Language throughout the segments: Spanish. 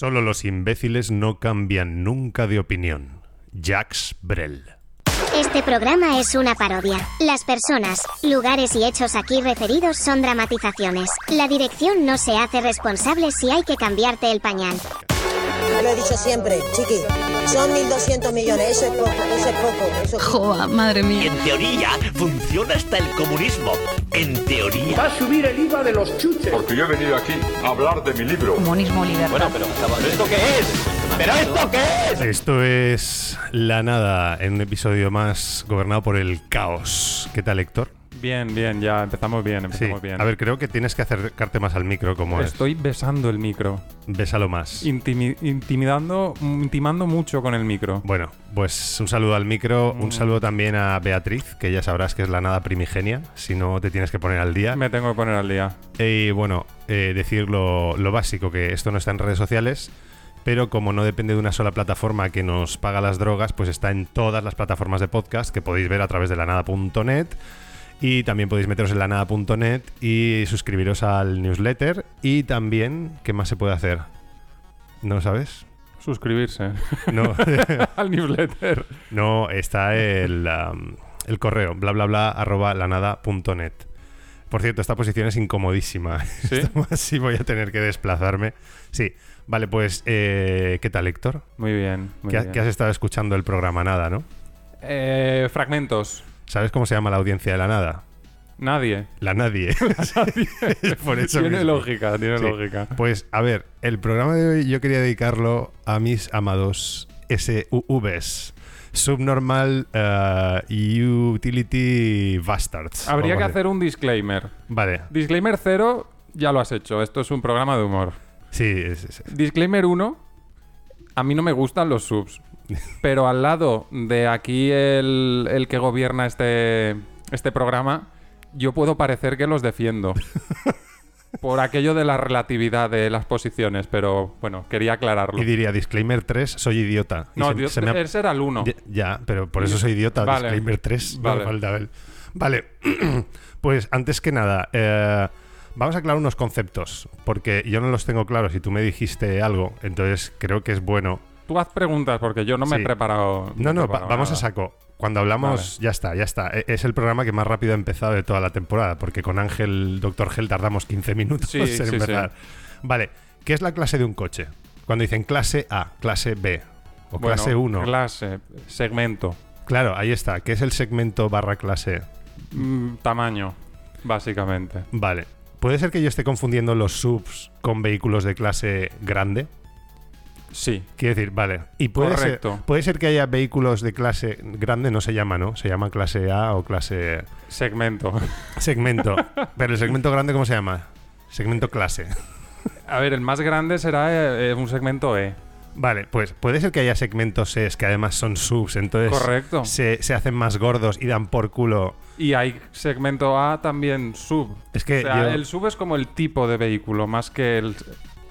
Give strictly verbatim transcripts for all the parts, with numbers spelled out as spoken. Solo los imbéciles no cambian nunca de opinión. Jacques Brel. Este programa es una parodia. Las personas, lugares y hechos aquí referidos son dramatizaciones. La dirección no se hace responsable si hay que cambiarte el pañal. Lo he dicho siempre, chiqui. Son mil doscientos millones, eso es poco, eso es poco. Eso es... Joa, madre mía. En teoría, funciona hasta el comunismo. En teoría. Va a subir el I V A de los chuches. Porque yo he venido aquí a hablar de mi libro. Comunismo, libertad. Bueno, pero ¿esto qué es? ¿Pero esto qué es? Esto es La Nada, en un episodio más gobernado por el caos. ¿Qué tal, Héctor? Bien, bien, ya empezamos bien, empezamos sí. bien. A ver, creo que tienes que acercarte más al micro, como es. Estoy besando el micro. Bésalo más. Intimi- intimidando, intimando mucho con el micro. Bueno, pues un saludo al micro, mm. un saludo también a Beatriz, que ya sabrás que es la nada primigenia, si no te tienes que poner al día. Me tengo que poner al día. Y bueno, eh, decir lo, lo básico, que esto no está en redes sociales, pero como no depende de una sola plataforma que nos paga las drogas, pues está en todas las plataformas de podcast que podéis ver a través de lanada punto net. Y también podéis meteros en lanada punto net y suscribiros al newsletter. Y también, ¿qué más se puede hacer? ¿No sabes? Suscribirse. No. Al newsletter. No, está el, um, el correo, bla, bla, bla, arroba lanada punto net. Por cierto, esta posición es incomodísima. ¿Sí? Sí, voy a tener que desplazarme. Sí. Vale, pues, eh, ¿qué tal, Héctor? Muy bien. Muy ¿Qué, bien. ¿Qué has estado escuchando el programa? Nada, ¿no? Eh, fragmentos. ¿Sabes cómo se llama la audiencia de la nada? Nadie. La nadie. La nadie. Por eso tiene mismo. lógica, tiene sí. lógica. Pues, a ver, el programa de hoy yo quería dedicarlo a mis amados S U Vs. Subnormal uh, Utility Bastards. Habría que hacer un disclaimer. Vale. Disclaimer cero, ya lo has hecho. Esto es un programa de humor. Sí, es, es, es. Disclaimer uno, a mí no me gustan los subs. Pero al lado de aquí el, el que gobierna este, este programa, yo puedo parecer que los defiendo. Por aquello de la relatividad de las posiciones, pero bueno, quería aclararlo. Y diría, disclaimer tres, soy idiota. Y no, se, di- se me... ese era el uno. Ya, pero por eso soy idiota, vale. Disclaimer tres. Vale, vale. vale. Pues antes que nada, eh, vamos a aclarar unos conceptos, porque yo no los tengo claros y tú me dijiste algo, entonces creo que es bueno... Tú haz preguntas porque yo no me sí. he preparado. No, no, preparado pa- vamos a saco. Cuando hablamos, vale. ya está, ya está. E- es el programa que más rápido ha empezado de toda la temporada, porque con Ángel, Doctor Gel, tardamos quince minutos sí, en sí, empezar. Sí. Vale, ¿qué es la clase de un coche? Cuando dicen clase A, clase B o bueno, clase uno. Clase, segmento. Claro, ahí está. ¿Qué es el segmento barra clase? Mm, tamaño, básicamente. Vale. ¿Puede ser que yo esté confundiendo los S U Vs con vehículos de clase grande? Sí. Quiero decir, vale. Y puede Correcto. Ser, puede ser que haya vehículos de clase grande, no se llama, ¿no? Se llama clase A o clase... Segmento. Segmento. Pero el segmento grande, ¿cómo se llama? Segmento clase. A ver, el más grande será eh, un segmento E. Vale, pues puede ser que haya segmentos E que además son subs, entonces Correcto. Se, se hacen más gordos y dan por culo. Y hay segmento A también sub. Es que o sea, yo... el sub es como el tipo de vehículo, más que el...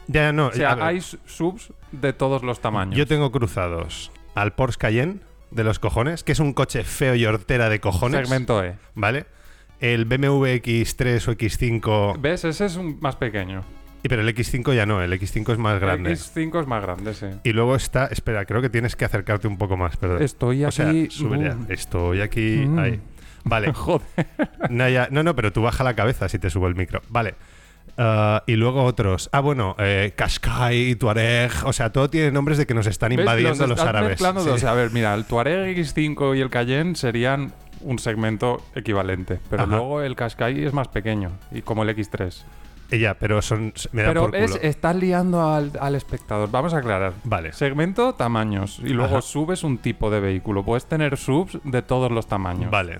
Ya, no, o sea, hay subs de todos los tamaños. Yo tengo cruzados al Porsche Cayenne de los cojones, que es un coche feo y hortera de cojones. Segmento E. ¿Vale? El B M W X tres o X cinco... ¿Ves? Ese es un más pequeño. Y pero el X cinco ya no, el X cinco es más grande. El X cinco es más grande, sí. Y luego está... Espera, creo que tienes que acercarte un poco más, perdón. Estoy aquí... O sea, sube ya. Estoy aquí... Mm. Ahí. Vale. Joder. No, ya, no, no, pero tú baja la cabeza si te subo el micro. Vale. Uh, y luego otros. Ah, bueno, eh, Qashqai, Touareg. O sea, todo tiene nombres de que nos están invadiendo los, los árabes. Sí. Dos, a ver, mira, el Touareg X cinco y el Cayenne serían un segmento equivalente. Pero Ajá. luego el Qashqai es más pequeño, y como el X tres. Ya, pero son. Me da por culo. Pero estás liando al, al espectador. Vamos a aclarar. Vale. Segmento, tamaños. Y luego Ajá. subes un tipo de vehículo. Puedes tener subs de todos los tamaños. Vale.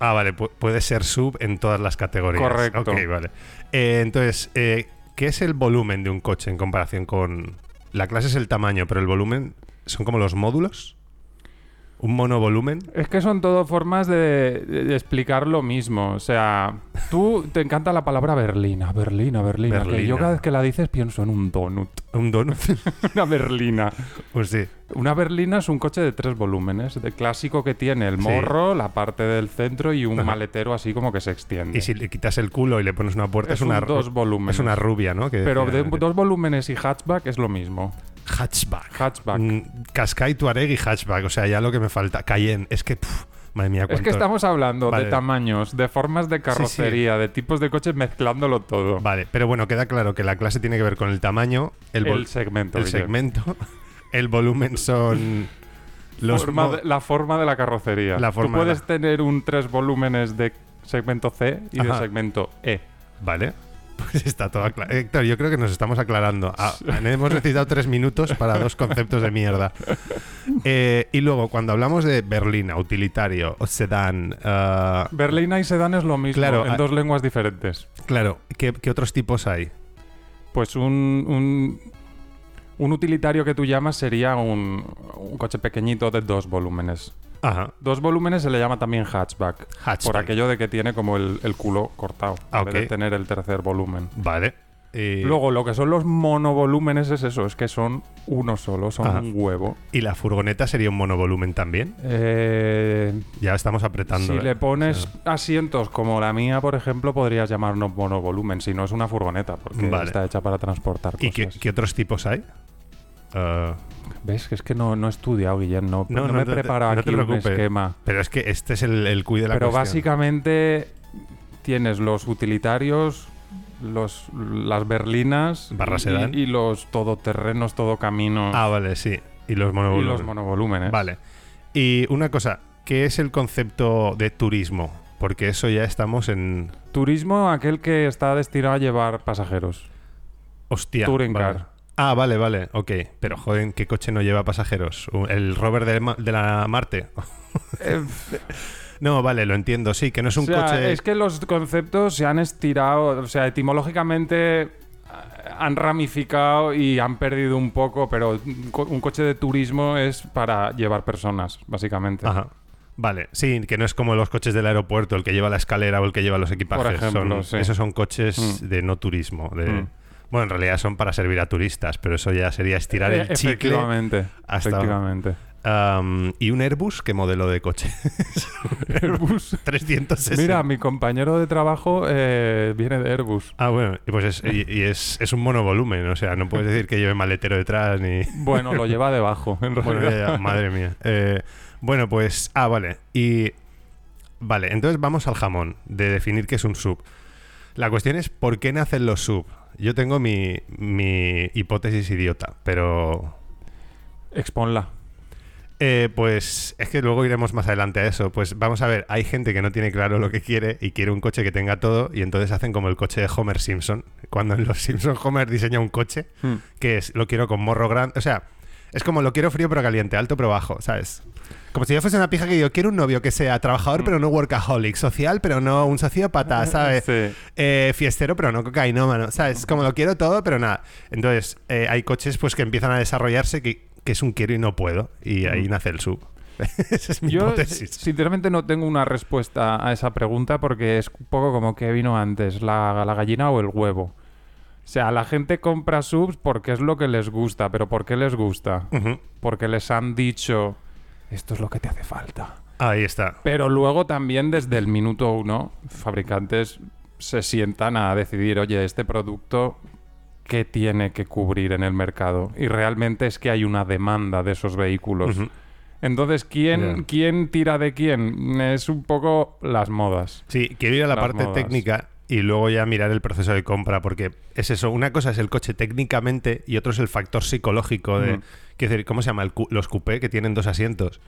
Ah, vale, Pu- puede ser sub en todas las categorías. Correcto. Ok, vale. Eh, entonces, eh, ¿qué es el volumen de un coche en comparación con...? La clase es el tamaño, pero el volumen... ¿Son como los módulos? ¿Un monovolumen? Es que son todo formas de, de, de explicar lo mismo. O sea, tú te encanta la palabra berlina, berlina, berlina. berlina. Que yo cada vez que la dices pienso en un donut. ¿Un donut? Una berlina. Pues sí. Una berlina es un coche de tres volúmenes. De clásico que tiene el morro, sí, la parte del centro y un, ajá, maletero así como que se extiende. Y si le quitas el culo y le pones una puerta, es, es una... dos volúmenes. Es una rubia, ¿no? Que pero de dos volúmenes y hatchback es lo mismo. Hatchback. Hatchback. Qashqai, Touareg y hatchback. O sea, ya lo que me falta. Cayenne. Es que... Pff, madre mía, cuánto... Es que estamos hablando, vale, de tamaños, de formas de carrocería, sí, sí, de tipos de coches, mezclándolo todo. Vale, pero bueno, queda claro que la clase tiene que ver con el tamaño, el, vol- el segmento. El Guillermo. segmento. El volumen son... Los forma mo- de, la forma de la carrocería. La forma Tú puedes la... tener un tres volúmenes de segmento C y, ajá, de segmento E. Vale. Pues está todo aclarado. Héctor, yo creo que nos estamos aclarando. Ah, hemos necesitado tres minutos para dos conceptos de mierda. Eh, y luego, cuando hablamos de berlina, utilitario, sedán... Uh... Berlina y sedán es lo mismo, claro, en a... dos lenguas diferentes. Claro. ¿Qué, qué otros tipos hay? Pues un, un, un utilitario que tú llamas sería un, un coche pequeñito de dos volúmenes. Ajá. Dos volúmenes se le llama también hatchback, hatchback. Por aquello de que tiene como el, el culo cortado, ah, okay, en vez de tener el tercer volumen. Vale. Y... Luego, lo que son los monovolúmenes es eso, es que son uno solo, son, ajá, un huevo. ¿Y la furgoneta sería un monovolumen también? Eh... Ya estamos apretando. Si eh. le pones, o sea, asientos como la mía, por ejemplo, podrías llamarnos monovolumen, si no es una furgoneta, porque, vale, está hecha para transportar cosas. ¿Y qué, qué otros tipos hay? Uh... ¿Ves? Es que no, no he estudiado, Guillén. No, no, no me he no, preparado no aquí un esquema. Pero es que este es el, el cuy de la Pero cuestión. Básicamente tienes los utilitarios, los las berlinas barra sedán y, y los todoterrenos, todocaminos. Ah, vale, sí. Y los monovolúmenes. Y los monovolúmenes. Vale. Y una cosa, ¿qué es el concepto de turismo? Porque eso ya estamos en... Turismo, aquel que está destinado a llevar pasajeros. Hostia. Touring car. Vale. Ah, vale, vale, ok. Pero, joder, ¿qué coche no lleva pasajeros? ¿El rover de, ma- de la Marte? No, vale, lo entiendo, sí, que no es un, o sea, coche... Es que los conceptos se han estirado, o sea, etimológicamente han ramificado y han perdido un poco, pero un coche de turismo es para llevar personas, básicamente. Ajá. Vale, sí, que no es como los coches del aeropuerto, el que lleva la escalera o el que lleva los equipajes. Por ejemplo, son, sí. Esos son coches mm. de no turismo, de... Mm. Bueno, en realidad son para servir a turistas, pero eso ya sería estirar el chicle. Efectivamente, hasta efectivamente. Um, ¿Y un Airbus? ¿Qué modelo de coche? Airbus trescientos sesenta. Mira, mi compañero de trabajo eh, viene de Airbus. Ah, bueno, pues es, y, y es, es un monovolumen, o sea, no puedes decir que lleve maletero detrás ni... Bueno, lo lleva debajo, en realidad. Bueno, ya, madre mía. Eh, bueno, pues... Ah, vale. Y... Vale, entonces vamos al jamón de definir qué es un S U V. La cuestión es ¿por qué nacen los S U V? Yo tengo mi, mi hipótesis idiota, pero... Exponla. Eh, pues es que luego iremos más adelante a eso. Pues vamos a ver, hay gente que no tiene claro lo que quiere y quiere un coche que tenga todo y entonces hacen como el coche de Homer Simpson. Cuando en los Simpson Homer diseña un coche hmm. que es, lo quiero con morro grande... O sea, es como lo quiero frío pero caliente, alto pero bajo, ¿sabes? Como si yo fuese una pija que yo quiero un novio que sea trabajador pero no workaholic, social pero no un sociópata, ¿sabes? Sí. Eh, fiestero pero no cocainómano, ¿sabes? Como lo quiero todo pero nada. Entonces eh, hay coches pues que empiezan a desarrollarse que, que es un quiero y no puedo y ahí nace el S U V. Esa es mi yo, hipótesis. Sinceramente no tengo una respuesta a esa pregunta porque es un poco como que vino antes, la, la gallina o el huevo. O sea, la gente compra S U Vs porque es lo que les gusta. ¿Pero por qué les gusta? Uh-huh. Porque les han dicho, esto es lo que te hace falta. Ahí está. Pero luego también, desde el minuto uno, fabricantes se sientan a decidir, oye, este producto, ¿qué tiene que cubrir en el mercado? Y realmente es que hay una demanda de esos vehículos. Uh-huh. Entonces, ¿quién, yeah. ¿quién tira de quién? Es un poco las modas. Sí, quiero ir a la las parte modas. técnica... Y luego ya mirar el proceso de compra, porque es eso. Una cosa es el coche técnicamente y otro es el factor psicológico de... Mm. Quiero decir, ¿cómo se llama? El cu- los coupé que tienen dos asientos.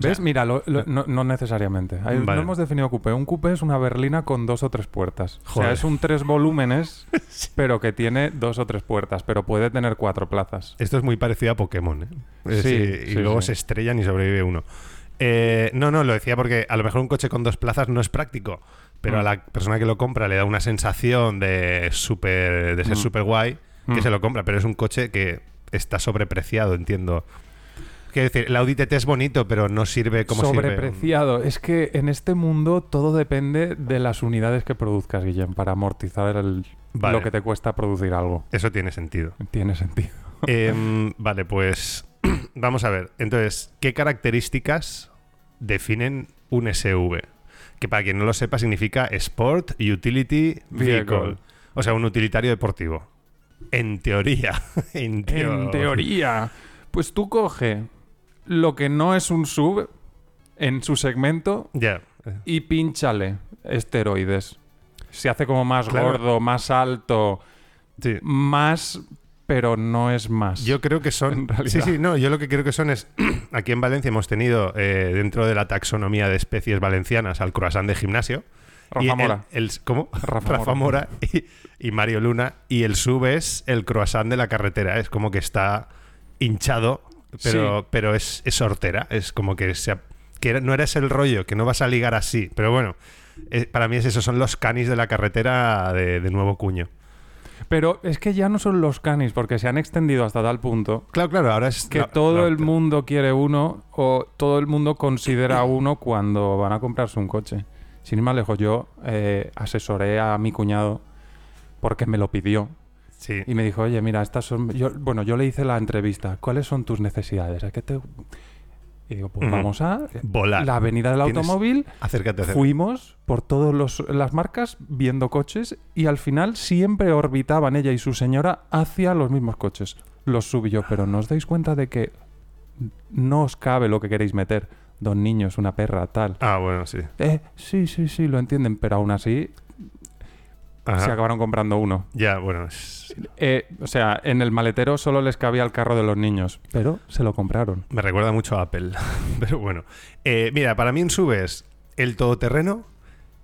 ¿Ves? O sea, Mira, lo, lo, no, no necesariamente. Hay, vale. No hemos definido coupé. Un coupé es una berlina con dos o tres puertas. Joder. O sea, es un tres volúmenes, pero que tiene dos o tres puertas, pero puede tener cuatro plazas. Esto es muy parecido a Pokémon, ¿eh? Es sí, decir, sí, y luego sí. se estrellan y sobrevive uno. Eh, no, no, lo decía porque a lo mejor un coche con dos plazas no es práctico. Pero mm. a la persona que lo compra le da una sensación de super, de ser mm. super guay que mm. se lo compra, pero es un coche que está sobrepreciado, entiendo. Quiero decir, el Audi T T es bonito, pero no sirve como sobrepreciado. Sirve. Es que en este mundo todo depende de las unidades que produzcas, Guillem, para amortizar el, vale. lo que te cuesta producir algo. Eso tiene sentido. Tiene sentido. Eh, vale, pues vamos a ver. Entonces, ¿qué características definen un S U V? Que para quien no lo sepa significa Sport Utility Vehicle. Vehicle. O sea, un utilitario deportivo. En teoría. en, teo... en teoría. Pues tú coge lo que no es un S U V en su segmento yeah. y pínchale esteroides. Se hace como más claro. gordo, más alto, sí. más... pero no es más. Yo creo que son... Sí, sí, no. Yo lo que creo que son es... Aquí en Valencia hemos tenido, eh, dentro de la taxonomía de especies valencianas, al croissant de gimnasio. Rafa y Mora. El, el, ¿Cómo? Rafa, Rafa Mora. Mora y, y Mario Luna. Y el S U V es el croissant de la carretera. Es como que está hinchado, pero, sí. pero es, es hortera. Es como que, se, que no eres el rollo, que no vas a ligar así. Pero bueno, eh, para mí es eso. Son los canis de la carretera de, de nuevo cuño. Pero es que ya no son los canis, porque se han extendido hasta tal punto... Claro, claro, ahora es... Que no, todo no, el te... mundo quiere uno o todo el mundo considera uno cuando van a comprarse un coche. Sin ir más lejos, yo eh, asesoré a mi cuñado porque me lo pidió. Sí. Y me dijo, oye, mira, estas son... Yo, bueno, yo le hice la entrevista. ¿Cuáles son tus necesidades? ¿A qué te...? Y digo, pues mm. vamos a... Volar. La avenida del automóvil. Acércate. Fuimos por todas las marcas viendo coches y al final siempre orbitaban ella y su señora hacia los mismos coches. Los subí yo, pero ¿no os dais cuenta de que no os cabe lo que queréis meter? Dos niños, una perra, tal. Ah, bueno, sí. Eh, sí, sí, sí, lo entienden, pero aún así... Ajá. Se acabaron comprando uno. Ya, bueno. Es... Eh, o sea, en el maletero solo les cabía el carro de los niños, pero se lo compraron. Me recuerda mucho a Apple, pero bueno. Eh, mira, para mí un S U V es el todoterreno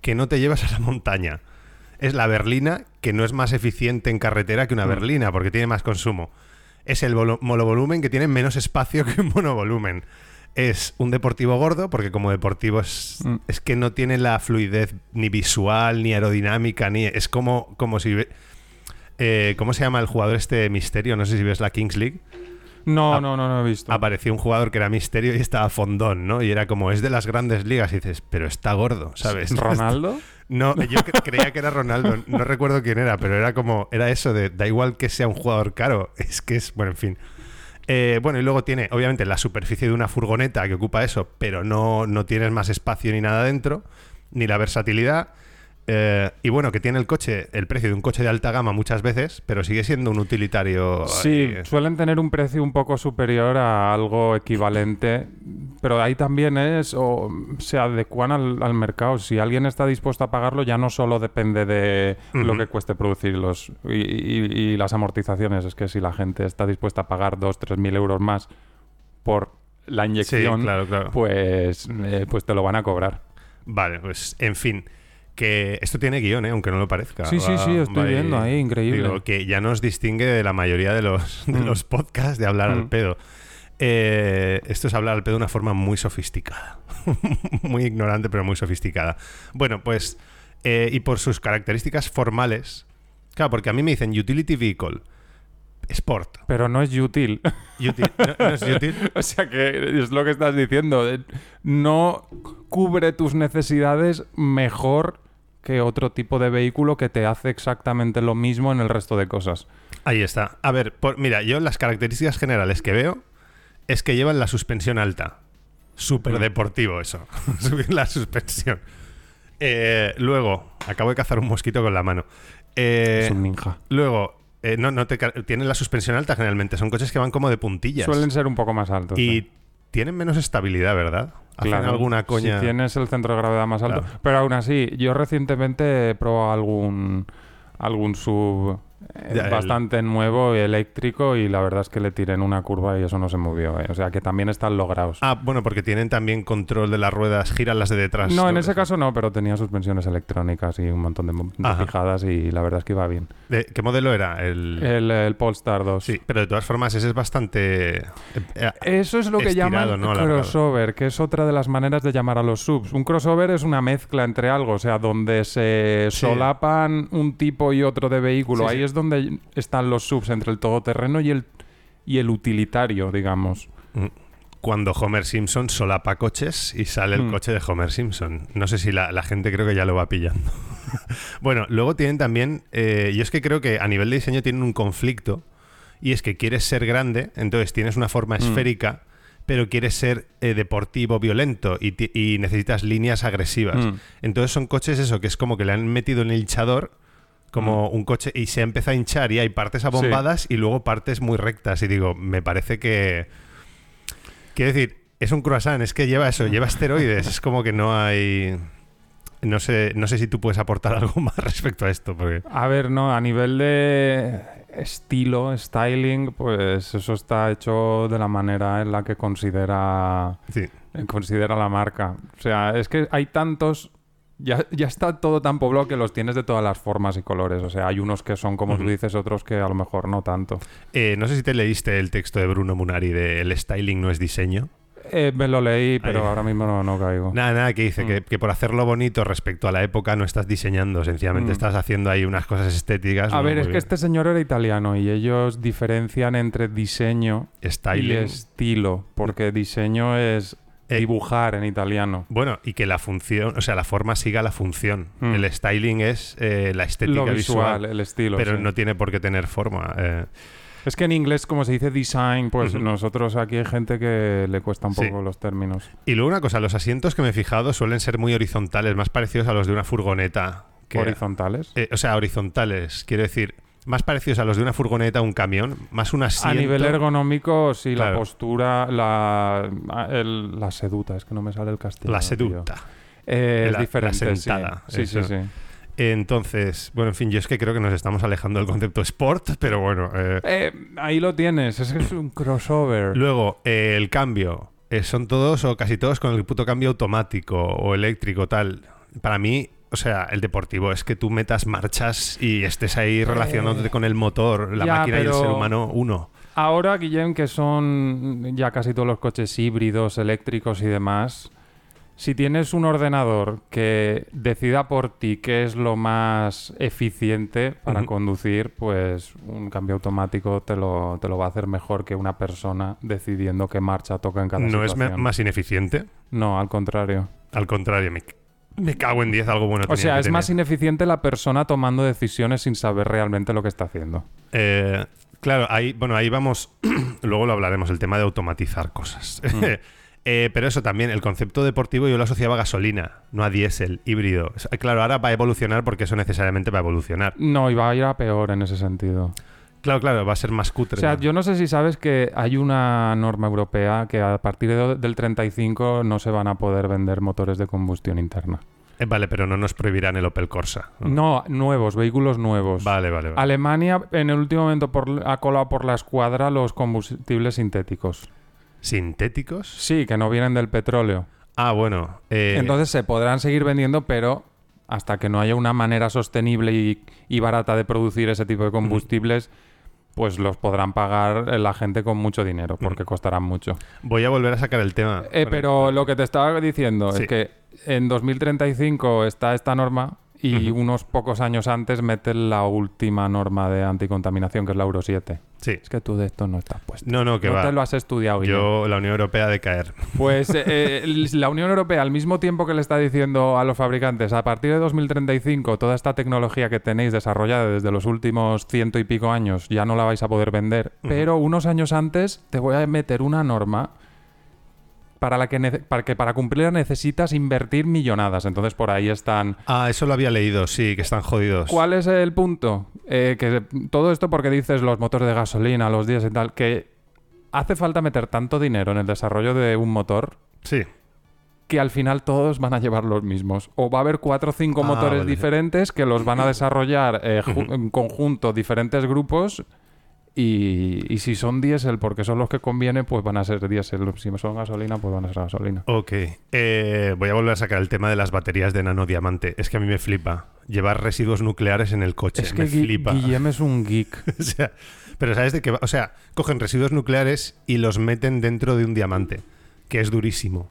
que no te llevas a la montaña. Es la berlina que no es más eficiente en carretera que una mm. berlina porque tiene más consumo. Es el volo- monovolumen que tiene menos espacio que un monovolumen. Es un deportivo gordo, porque como deportivo es, mm. es que no tiene la fluidez ni visual, ni aerodinámica, ni... Es como, como si... Eh, ¿Cómo se llama el jugador este Misterio? No sé si ves la Kings League. No, a- no, no, no he visto. Apareció un jugador que era Misterio y estaba fondón, ¿no? Y era como, es de las grandes ligas. Y dices, pero está gordo, ¿sabes? ¿Ronaldo? No, yo cre- creía que era Ronaldo. No recuerdo quién era, pero era como... Era eso de, da igual que sea un jugador caro. Es que es... Bueno, en fin... Eh, bueno, y luego tiene, obviamente, la superficie de una furgoneta que ocupa eso, pero no, no tienes más espacio ni nada dentro, ni la versatilidad. Eh, y bueno, que tiene el coche, el precio de un coche de alta gama muchas veces, pero sigue siendo un utilitario. Sí, eh, suelen tener un precio un poco superior a algo equivalente, pero ahí también es, o se adecuan al, al mercado. Si alguien está dispuesto a pagarlo, ya no solo depende de uh-huh. lo que cueste producirlos y, y, y las amortizaciones. Es que si la gente está dispuesta a pagar dos, tres mil euros más por la inyección, sí, claro, claro. Pues, eh, pues te lo van a cobrar. Vale, pues en fin. Que esto tiene guión, ¿eh? Aunque no lo parezca. Sí, va, sí, sí, estoy va viendo ahí, increíble. Digo, que ya nos distingue de la mayoría de los, de mm. los podcasts de hablar mm. al pedo. Eh, esto es hablar al pedo de una forma muy sofisticada. Muy ignorante, pero muy sofisticada. Bueno, pues, eh, y por sus características formales. Claro, porque a mí me dicen utility vehicle, sport. Pero no es útil. Útil. No, no es útil. O sea que es lo que estás diciendo. No cubre tus necesidades mejor que otro tipo de vehículo que te hace exactamente lo mismo en el resto de cosas. Ahí está. A ver, por, mira, yo las características generales que veo es que llevan la suspensión alta. Súper deportivo eso. Subir la suspensión. Eh, luego, acabo de cazar un mosquito con la mano. Eh, es un ninja. Luego, eh, no, no te, tienen la suspensión alta generalmente. Son coches que van como de puntillas. Suelen ser un poco más altos. Y ¿sí? tienen menos estabilidad, ¿verdad? Claro, alguna coña. Si tienes el centro de gravedad más alto. Claro. Pero aún así, yo recientemente he probado algún, algún S U V ya, bastante el... nuevo, eléctrico, y la verdad es que le tiré en una curva y eso no se movió. ¿eh? O sea, que también están logrados. Ah, bueno, porque tienen también control de las ruedas, giran las de detrás. No, en ese caso no, pero tenía suspensiones electrónicas y un montón de, de fijadas y la verdad es que iba bien. ¿De qué modelo era? El... El, el Polestar dos. Sí, pero de todas formas ese es bastante eh, eso es lo que llaman, ¿no?, crossover, que es otra de las maneras de llamar a los S U Vs. Un crossover es una mezcla entre algo, o sea, donde se sí. solapan un tipo y otro de vehículo. Sí, sí. Ahí es donde están los S U Vs, entre el todoterreno y el, y el utilitario, digamos. cuando Homer Simpson solapa coches y sale el mm. coche de Homer Simpson. No sé si la, la gente creo que ya lo va pillando. Bueno, luego tienen también... Eh, yo es que creo que a nivel de diseño tienen un conflicto, y es que quieres ser grande, entonces tienes una forma mm. esférica, pero quieres ser eh, deportivo, violento, y, t- y necesitas líneas agresivas. Mm. Entonces son coches eso, que es como que le han metido en el hinchador como mm. un coche y se empieza a hinchar, y hay partes abombadas sí. y luego partes muy rectas. Y digo, me parece que... Quiero decir, es un croissant, es que lleva eso, lleva esteroides. Es como que no hay... No sé, no sé si tú puedes aportar algo más respecto a esto. Porque... A ver, no, a nivel de estilo, styling, pues eso está hecho de la manera en la que considera, sí. considera la marca. O sea, es que hay tantos... Ya, ya está todo tan poblado que los tienes de todas las formas y colores. O sea, hay unos que son como uh-huh. tú dices, otros que a lo mejor no tanto. Eh, no sé si te leíste el texto de Bruno Munari de El styling no es diseño. Eh, me lo leí, pero Ahí. ahora mismo no, no caigo. Nada, nada, que dice mm. que, que por hacerlo bonito respecto a la época no estás diseñando, sencillamente mm. estás haciendo ahí unas cosas estéticas. A no, ver, es bien. Que este señor era italiano y ellos diferencian entre diseño Styling. y estilo, porque diseño es eh, dibujar en italiano. Bueno, y que la función, o sea, la forma siga la función. Mm. El styling es eh, la estética visual, visual, el estilo, pero sí. no tiene por qué tener forma. Eh. Es que en inglés, como se dice design, pues uh-huh. nosotros aquí hay gente que le cuesta un poco sí. los términos. Y luego una cosa, los asientos que me he fijado suelen ser muy horizontales, más parecidos a los de una furgoneta. Que, ¿Horizontales? Eh, o sea, horizontales. Quiero decir, más parecidos a los de una furgoneta o un camión, más un asiento... A nivel ergonómico, sí, claro. La postura, la, el, la seduta, es que no me sale el castellano. La seduta. Eh, es la, diferente, la sentada, sí. Sí, sí, sí. Entonces, bueno, en fin, yo es que creo que nos estamos alejando del concepto sport, pero bueno... Eh. Eh, ahí lo tienes, es un crossover. Luego, eh, el cambio. Eh, son todos o casi todos con el puto cambio automático o eléctrico, tal. Para mí, o sea, el deportivo es que tú metas marchas y estés ahí relacionándote eh, con el motor, la ya, máquina y el ser humano uno. Ahora, Guillem, que son ya casi todos los coches híbridos, eléctricos y demás... Si tienes un ordenador que decida por ti qué es lo más eficiente para uh-huh. conducir, pues un cambio automático te lo, te lo va a hacer mejor que una persona decidiendo qué marcha toca en cada ¿No situación. ¿No es me- más ineficiente? No, al contrario. Al contrario, me, me cago en diez, algo bueno tenía. O sea, es tener. Más ineficiente la persona tomando decisiones sin saber realmente lo que está haciendo. Eh, claro, ahí, bueno, ahí vamos... Luego lo hablaremos, el tema de automatizar cosas. Mm. Eh, pero eso también, el concepto deportivo yo lo asociaba a gasolina, no a diésel, híbrido. Claro, ahora va a evolucionar porque eso necesariamente va a evolucionar. No, y va a ir a peor en ese sentido. Claro, claro, va a ser más cutre. O sea, ¿no? Yo no sé si sabes que hay una norma europea que a partir de, del treinta y cinco no se van a poder vender motores de combustión interna. Eh, vale, pero no nos prohibirán el Opel Corsa. No, no nuevos, vehículos nuevos. Vale, vale, vale. Alemania en el último momento por, ha colado por la escuadra los combustibles sintéticos. ¿Sintéticos? Sí, que no vienen del petróleo. Ah, bueno. Eh... Entonces se podrán seguir vendiendo, pero hasta que no haya una manera sostenible y, y barata de producir ese tipo de combustibles, mm. pues los podrán pagar la gente con mucho dinero, porque mm. costarán mucho. Voy a volver a sacar el tema. Eh, pero el... lo que te estaba diciendo sí. es que en dos mil treinta y cinco está esta norma y mm. unos pocos años antes meten la última norma de anticontaminación, que es la Euro siete. Sí. Es que tú de esto no estás puesto. No, no, que no va. No te lo has estudiado. Yo, ¿no? La Unión Europea de caer. Pues eh, la Unión Europea, al mismo tiempo que le está diciendo a los fabricantes, a partir de dos mil treinta y cinco, toda esta tecnología que tenéis desarrollada desde los últimos ciento y pico años, ya no la vais a poder vender. Uh-huh. Pero unos años antes te voy a meter una norma para la que, nece- para que para cumplirla necesitas invertir millonadas. Entonces por ahí están... Ah, eso lo había leído, sí, que están jodidos. ¿Cuál es el punto? Eh, que todo esto porque dices los motores de gasolina, los diésel y tal, que hace falta meter tanto dinero en el desarrollo de un motor... Sí. Que al final todos van a llevar los mismos. O va a haber cuatro o cinco ah, motores vale. diferentes que los van a desarrollar eh, ju- en conjunto diferentes grupos... Y, y si son diésel, porque son los que conviene, pues van a ser diésel. Si son gasolina, pues van a ser gasolina. Ok. Eh, voy a volver a sacar el tema de las baterías de nanodiamante. Es que a mí me flipa. Llevar residuos nucleares en el coche. Es que me gui- flipa. Guillem es un geek. O sea, pero ¿sabes de qué va? O sea, cogen residuos nucleares y los meten dentro de un diamante, que es durísimo.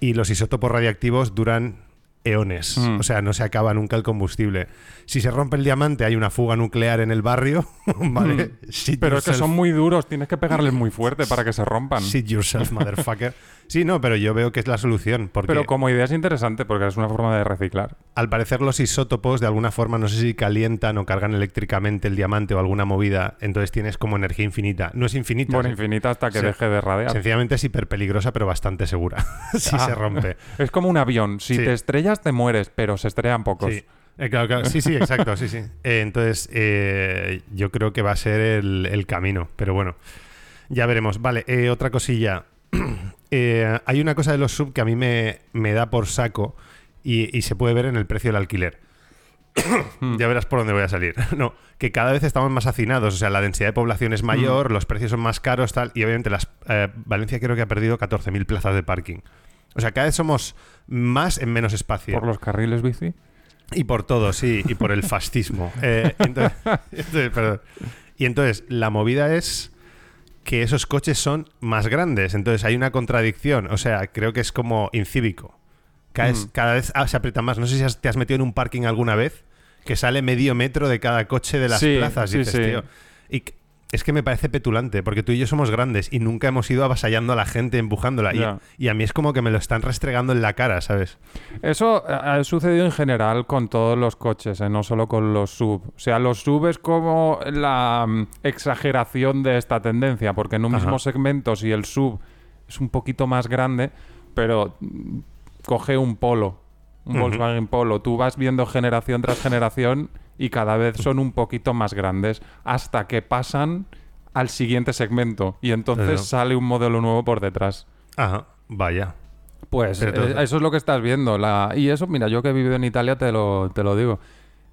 Y los isótopos radiactivos duran eones. Mm. O sea, no se acaba nunca el combustible. Si se rompe el diamante, hay una fuga nuclear en el barrio, ¿vale? Mm. Pero yourself. Es que son muy duros, tienes que pegarles muy fuerte para que se rompan. Shit yourself, motherfucker. Sí, no, pero yo veo que es la solución. Porque pero como idea es interesante, porque es una forma de reciclar. Al parecer los isótopos, de alguna forma, no sé si calientan o cargan eléctricamente el diamante o alguna movida, entonces tienes como energía infinita. No es infinita. Bueno, ¿sí? Infinita hasta que se, deje de radiar. Sencillamente es hiper peligrosa, pero bastante segura. Si ah. se rompe. Es como un avión. Si sí. te estrellas te mueres, pero se estrellan pocos. Sí, eh, claro, claro. sí, sí, exacto, sí, sí. Eh, entonces, eh, yo creo que va a ser el, el camino, pero bueno, ya veremos. Vale, eh, otra cosilla. eh, hay una cosa de los sub que a mí me, me da por saco y, y se puede ver en el precio del alquiler. Ya verás por dónde voy a salir. No, que cada vez estamos más hacinados, o sea, la densidad de población es mayor, mm. los precios son más caros, tal, y obviamente las, eh, Valencia creo que ha perdido catorce mil plazas de parking. O sea, cada vez somos más en menos espacio. ¿Por los carriles bici? Y por todo, sí. Y por el fascismo. eh, entonces, entonces, perdón. Y entonces, la movida es que esos coches son más grandes. Entonces, hay una contradicción. O sea, creo que es como incívico. Cada vez, mm. cada vez ah, se aprieta más. No sé si has, te has metido en un parking alguna vez que sale medio metro de cada coche de las sí, plazas. Sí, dices, sí. Tío, y es que me parece petulante, porque tú y yo somos grandes y nunca hemos ido avasallando a la gente, empujándola. Yeah. Y, y a mí es como que me lo están restregando en la cara, ¿sabes? Eso ha sucedido en general con todos los coches, ¿eh? No solo con los S U V. O sea, los S U V es como la um, exageración de esta tendencia, porque en un Ajá. mismo segmento, si el S U V es un poquito más grande, pero coge un Polo, un uh-huh. Volkswagen Polo. Tú vas viendo generación tras generación y cada vez son un poquito más grandes hasta que pasan al siguiente segmento y entonces Pero... sale un modelo nuevo por detrás. Ajá, vaya. Pues entonces... eh, eso es lo que estás viendo. La... Y eso, mira, yo que he vivido en Italia te lo, te lo digo.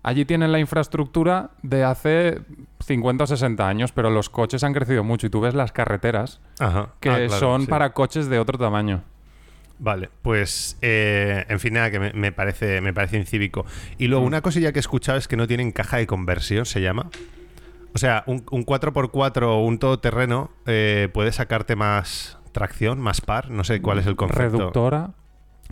Allí tienen la infraestructura de hace cincuenta o sesenta años, pero los coches han crecido mucho y tú ves las carreteras Ajá. que ah, claro, son sí. para coches de otro tamaño. Vale, pues eh, en fin, nada, que me, me parece me parece incívico. Y luego, una cosilla que he escuchado es que no tienen caja de conversión, se llama. O sea, un, un cuatro por cuatro o un todoterreno eh, puede sacarte más tracción, más par, no sé cuál es el concepto. ¿Reductora?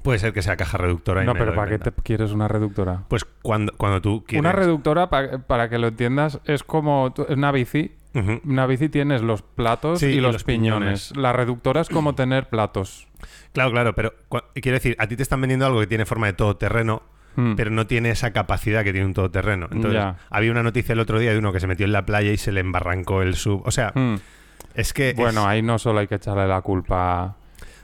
Puede ser que sea caja reductora. No, pero ¿para qué te quieres una reductora? Pues cuando, cuando tú quieres. Una reductora, pa, para que lo entiendas, es como una bici. Uh-huh. Una bici tienes los platos sí, y, los y los piñones. piñones. La reductora es como tener platos. Claro, claro, pero cu- quiero decir, a ti te están vendiendo algo que tiene forma de todoterreno, mm. pero no tiene esa capacidad que tiene un todoterreno. Entonces, ya. había una noticia el otro día de uno que se metió en la playa y se le embarrancó el S U V. O sea, mm. es que... Bueno, es... ahí no solo hay que echarle la culpa.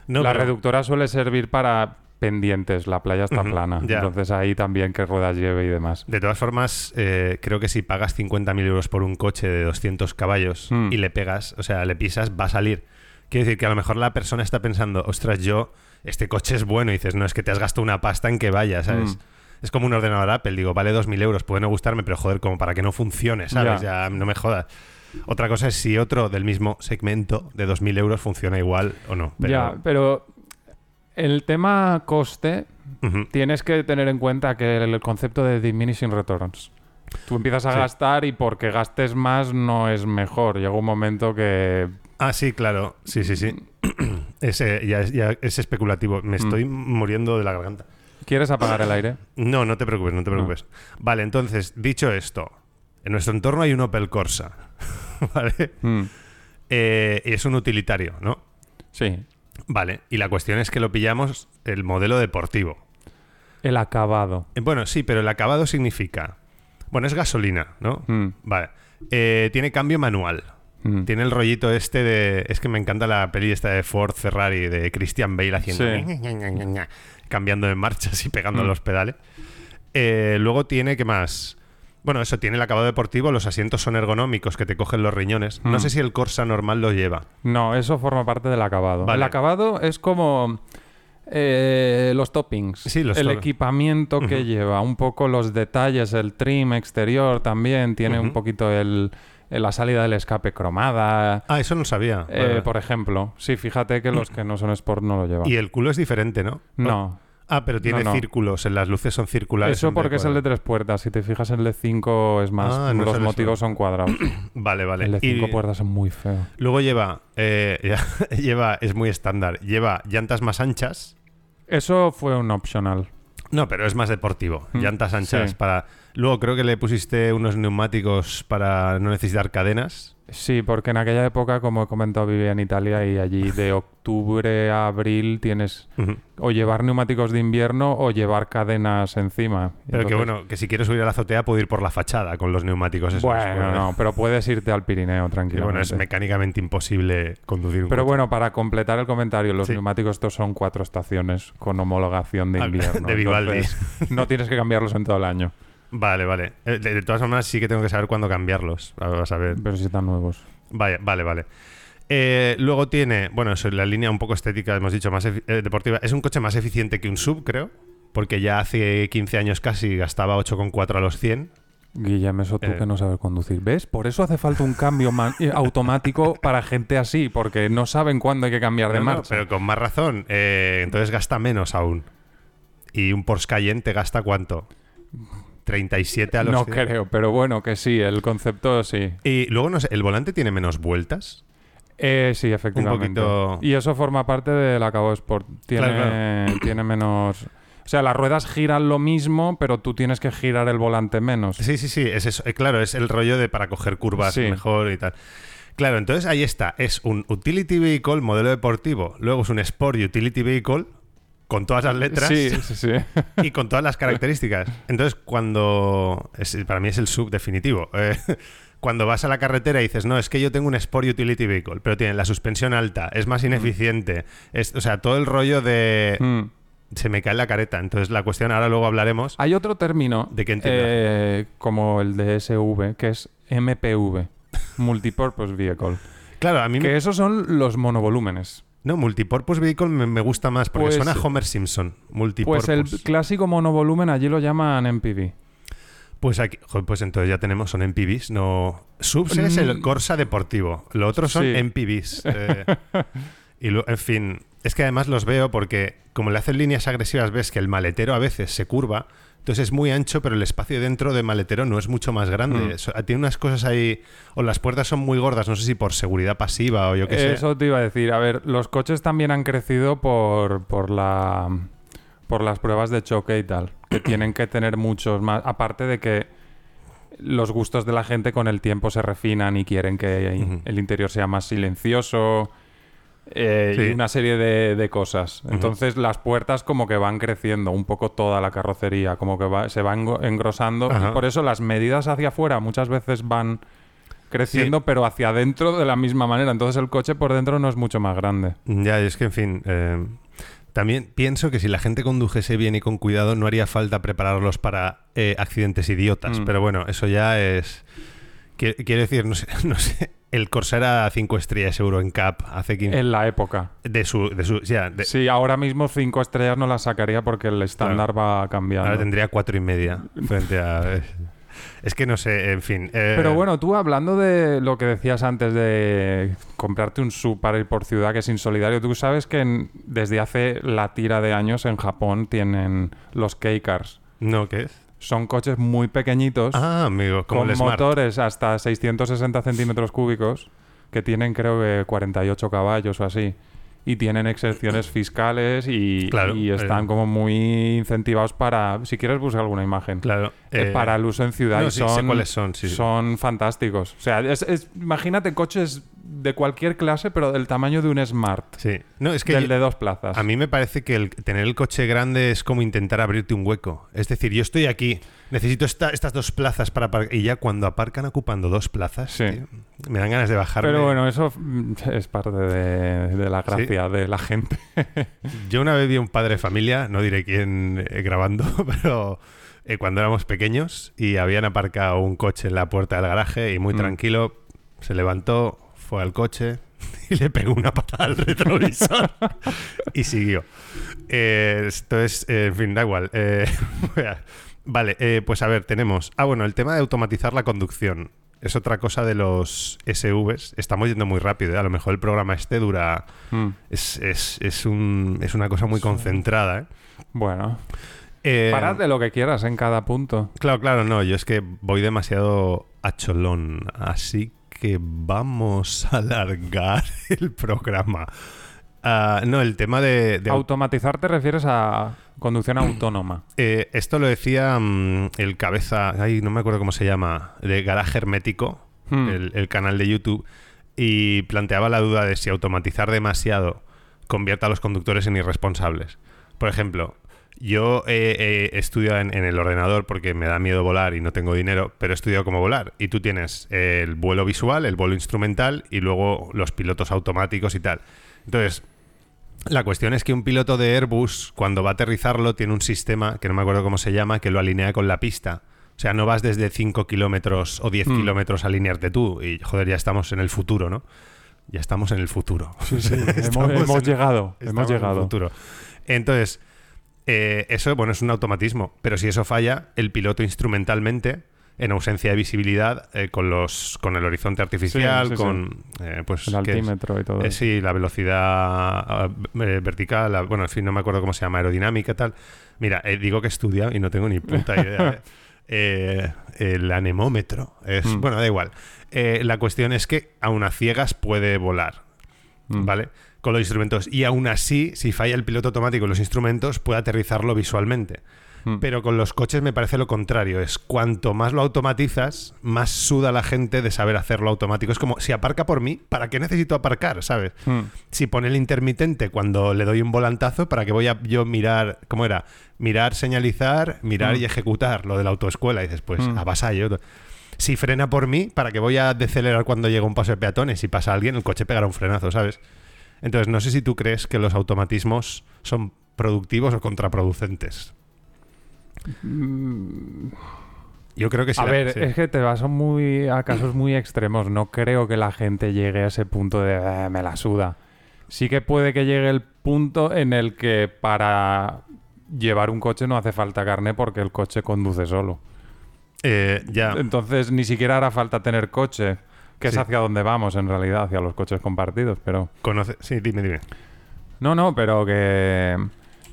No, la pero... reductora suele servir para... pendientes, la playa está uh-huh, plana. Ya. Entonces ahí también que ruedas lleve y demás. De todas formas, eh, creo que si pagas cincuenta mil euros por un coche de doscientos caballos mm. y le pegas, o sea, le pisas, va a salir. Quiere decir que a lo mejor la persona está pensando, ostras, yo, este coche es bueno. Y dices, no, es que te has gastado una pasta en que vaya, ¿sabes? Mm. Es como un ordenador Apple. Digo, vale dos mil euros, puede no gustarme, pero joder, como para que no funcione, ¿sabes? Ya, ya no me jodas. Otra cosa es si otro del mismo segmento de dos mil euros funciona igual o no. Pero... Ya, pero... El tema coste, uh-huh. tienes que tener en cuenta que el, el concepto de diminishing returns. Tú empiezas a sí. gastar y porque gastes más no es mejor. Llega un momento que... Ah, sí, claro. Sí, sí, sí. Ese, ya, ya es especulativo. Me estoy mm. muriendo de la garganta. ¿Quieres apagar el aire? No, no te preocupes, no te preocupes. No. Vale, entonces, dicho esto, en nuestro entorno hay un Opel Corsa, ¿vale? Mm. Eh, es un utilitario, ¿no? Sí. Vale, y la cuestión es que lo pillamos el modelo deportivo. El acabado. Bueno, sí, pero el acabado significa... Bueno, es gasolina, ¿no? Mm. Vale. Eh, tiene cambio manual. Mm. Tiene el rollito este de... Es que me encanta la peli esta de Ford Ferrari, de Christian Bale haciendo... Sí. Cambiando de marchas y pegando mm. los pedales. Eh, luego tiene, ¿qué más? Bueno, eso, tiene el acabado deportivo, los asientos son ergonómicos que te cogen los riñones. Mm. No sé si el Corsa normal lo lleva. No, eso forma parte del acabado. Vale. El acabado es como eh, los toppings. Sí, los El to- equipamiento uh-huh. que lleva, un poco los detalles, el trim exterior también, tiene uh-huh. un poquito el... la salida del escape cromada... Ah, eso no sabía. Eh, vale. Por ejemplo. Sí, fíjate que los que no son sport no lo llevan. Y el culo es diferente, ¿no? No. Ah, pero tiene no, no. círculos, en las luces son circulares. Eso porque es el de tres puertas, si te fijas el de cinco es más, ah, no los motivos son cuadrados. Vale, vale. El de cinco y... puertas es muy feo. Luego lleva, eh, lleva, es muy estándar, lleva llantas más anchas. Eso fue un optional. No, pero es más deportivo. Mm. Llantas anchas sí. para... Luego creo que le pusiste unos neumáticos para no necesitar cadenas. Sí, porque en aquella época, como he comentado, vivía en Italia y allí de octubre a abril tienes uh-huh. o llevar neumáticos de invierno o llevar cadenas encima. Pero entonces... que bueno, que si quieres subir a la azotea puedo ir por la fachada con los neumáticos esos. Bueno, bueno. no, pero puedes irte al Pirineo tranquilamente. Bueno, es mecánicamente imposible conducir un Pero coche. Bueno, para completar el comentario, los sí. neumáticos estos son cuatro estaciones con homologación de invierno. De Vivaldi. Entonces, no tienes que cambiarlos en todo el año. Vale, vale. De, de todas formas, sí que tengo que saber cuándo cambiarlos. A saber. Pero si están nuevos. Vale, vale, vale. Eh, luego tiene, bueno, eso, la línea un poco estética, hemos dicho, más efi- eh, deportiva. Es un coche más eficiente que un S U V, creo, porque ya hace quince años casi gastaba ocho coma cuatro a los cien. Guillermo, eso tú eh. que no sabes conducir. ¿Ves? Por eso hace falta un cambio man- automático para gente así, porque no saben cuándo hay que cambiar de no, marcha. No, pero con más razón. Eh, entonces gasta menos aún. ¿Y un Porsche Cayenne te gasta cuánto? treinta y siete a los No cien. Creo, pero bueno, que sí, el concepto sí. Y luego, no sé, ¿el volante tiene menos vueltas? Eh, sí, efectivamente. Un poquito... Y eso forma parte del acabado Sport. Tiene, claro, claro. tiene menos... O sea, las ruedas giran lo mismo, pero tú tienes que girar el volante menos. Sí, sí, sí. Es eso. Eh, claro, es el rollo de para coger curvas sí. mejor y tal. Claro, entonces ahí está. Es un utility vehicle, modelo deportivo. Luego es un sport y utility vehicle... Con todas las letras sí, sí, sí. y con todas las características. Entonces, cuando... Es, para mí es el S U V definitivo. Eh, cuando vas a la carretera y dices, no, es que yo tengo un Sport Utility Vehicle, pero tiene la suspensión alta, es más ineficiente. Mm. Es, o sea, todo el rollo de... Mm. Se me cae la careta. Entonces, la cuestión... Ahora luego hablaremos... Hay otro término de que eh, como el de S U V, que es M P V. Multipurpose Vehicle. Claro, a mí... Que me... esos son los monovolúmenes. No, Multipurpose Vehicle me, me gusta más porque pues, suena a Homer Simpson. Multipurpose. Pues el clásico monovolumen allí lo llaman M P V. Pues aquí, pues entonces ya tenemos, son M P Vs. No, S U Vs mm. es el Corsa deportivo. Lo otro son sí. M P Vs. Eh, y lo, en fin, es que además los veo porque como le hacen líneas agresivas ves que el maletero a veces se curva. Entonces es muy ancho, pero el espacio dentro de maletero no es mucho más grande. Mm. Tiene unas cosas ahí... O las puertas son muy gordas, no sé si por seguridad pasiva o yo qué sé. Eso te iba a decir. A ver, los coches también han crecido por, por, la, por las pruebas de choque y tal. Que tienen que tener muchos más... Aparte de que los gustos de la gente con el tiempo se refinan y quieren que mm-hmm. el interior sea más silencioso... Eh, sí. Y una serie de, de cosas. Entonces, uh-huh. las puertas como que van creciendo un poco toda la carrocería, como que va, se van engrosando. Uh-huh. Y por eso las medidas hacia afuera muchas veces van creciendo, sí. pero hacia adentro de la misma manera. Entonces, el coche por dentro no es mucho más grande. Ya, y es que, en fin... Eh, también pienso que si la gente condujese bien y con cuidado, no haría falta prepararlos para eh, accidentes idiotas. Mm. Pero bueno, eso ya es... Quiero, quiero decir, no sé... No sé. El Corsa era cinco estrellas seguro en Cap hace quince... En la época. De su... De su ya, de... Sí, ahora mismo cinco estrellas no las sacaría porque el estándar claro. va cambiando. Ahora tendría cuatro y media frente a... Es que no sé, en fin... Eh... Pero bueno, tú hablando de lo que decías antes de comprarte un S U V para ir por ciudad que es insolidario, tú sabes que en, desde hace la tira de años en Japón tienen los K-Cars. ¿No? ¿Qué es? Son coches muy pequeñitos, ah, amigo, como con el motores hasta seiscientos sesenta centímetros cúbicos, que tienen creo que cuarenta y ocho caballos o así, y tienen exenciones fiscales y, claro, y están eh. como muy incentivados para, si quieres buscar alguna imagen, claro, eh, eh, para el uso en ciudad. No, y son, sí, sé cuáles son, sí, son fantásticos. O sea, es, es, imagínate coches de cualquier clase, pero del tamaño de un Smart. Sí. No, es que del yo, de dos plazas. A mí me parece que el, tener el coche grande es como intentar abrirte un hueco. Es decir, yo estoy aquí, necesito esta, estas dos plazas para aparcar. Y ya cuando aparcan ocupando dos plazas, sí. tío, me dan ganas de bajarme. Pero bueno, eso es parte de, de la gracia ¿Sí? de la gente. Yo una vez vi a un padre de familia, no diré quién, eh, grabando, pero... Eh, cuando éramos pequeños y habían aparcado un coche en la puerta del garaje y muy mm. tranquilo se levantó... Fue al coche y le pegó una patada al retrovisor y siguió. Eh, esto es, eh, en fin, da igual. Eh, vale, eh, pues a ver, tenemos... Ah, bueno, el tema de automatizar la conducción. Es otra cosa de los S U Vs. Estamos yendo muy rápido, ¿eh? A lo mejor el programa este dura... Mm. Es, es, es, un, es una cosa muy sí. concentrada, ¿eh? Bueno... Eh, Parad de lo que quieras en cada punto. Claro, claro, no. Yo es que voy demasiado a cholón, así que... que vamos a alargar el programa. Uh, no, el tema de, de... Automatizar te refieres a conducción autónoma. Eh, esto lo decía um, el cabeza... Ay, no me acuerdo cómo se llama. De Garaje Hermético, hmm. el, el canal de YouTube. Y planteaba la duda de si automatizar demasiado convierte a los conductores en irresponsables. Por ejemplo, yo he, he estudiado en, en el ordenador porque me da miedo volar y no tengo dinero, pero he estudiado cómo volar. Y tú tienes el vuelo visual, el vuelo instrumental y luego los pilotos automáticos y tal. Entonces... La cuestión es que un piloto de Airbus, cuando va a aterrizarlo, tiene un sistema, que no me acuerdo cómo se llama, que lo alinea con la pista. O sea, no vas desde cinco kilómetros o diez mm. kilómetros a alinearte tú. Y, joder, ya estamos en el futuro, ¿no? Ya estamos en el futuro. Sí, sí. hemos, hemos en, llegado. Hemos llegado. En el futuro. Entonces, eh, eso, bueno, es un automatismo. Pero si eso falla, el piloto instrumentalmente... en ausencia de visibilidad, eh, con los con el horizonte artificial, sí, sí, con sí. Eh, pues, el altímetro y todo. Eh, sí, la velocidad eh, vertical, la, bueno, en fin, no me acuerdo cómo se llama, aerodinámica y tal. Mira, eh, digo que estudia y no tengo ni puta idea. eh, el anemómetro. Es, mm. Bueno, da igual. Eh, la cuestión es que aún a ciegas puede volar, mm. ¿vale? Con los instrumentos. Y aún así, si falla el piloto automático y los instrumentos, puede aterrizarlo visualmente. Pero con los coches me parece lo contrario. Es cuanto más lo automatizas, más suda la gente de saber hacerlo automático. Es como, si aparca por mí, ¿para qué necesito aparcar? ¿Sabes? Mm. Si pone el intermitente cuando le doy un volantazo, ¿para qué voy a yo mirar? ¿Cómo era? Mirar, señalizar, mirar mm. y ejecutar. Lo de la autoescuela. Y dices, pues, mm. avasallo. Si frena por mí, ¿para qué voy a decelerar cuando llega un paso de peatones? Si pasa alguien, el coche pegará un frenazo, ¿sabes? Entonces, no sé si tú crees que los automatismos son productivos o contraproducentes. Yo creo que sí. A ver, sí. Es que te vas muy a casos muy extremos. No creo que la gente llegue a ese punto de eh, me la suda. Sí que puede que llegue el punto en el que para llevar un coche no hace falta carné porque el coche conduce solo. Eh, ya. Entonces ni siquiera hará falta tener coche, que sí. Es hacia donde vamos en realidad, hacia los coches compartidos. Pero conoce. Sí, dime, dime. No, no, pero que.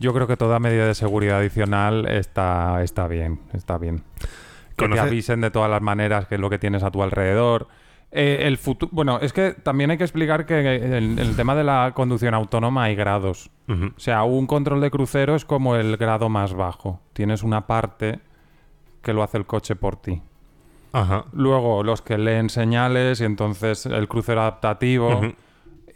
Yo creo que toda medida de seguridad adicional está, está bien, está bien. Que ¿Conoce? Te avisen de todas las maneras que es lo que tienes a tu alrededor. Eh, el futuro, bueno, es que también hay que explicar que en el tema de la conducción autónoma hay grados. Uh-huh. O sea, un control de crucero es como el grado más bajo. Tienes una parte que lo hace el coche por ti. Ajá. Luego, los que leen señales y entonces el crucero adaptativo... Uh-huh.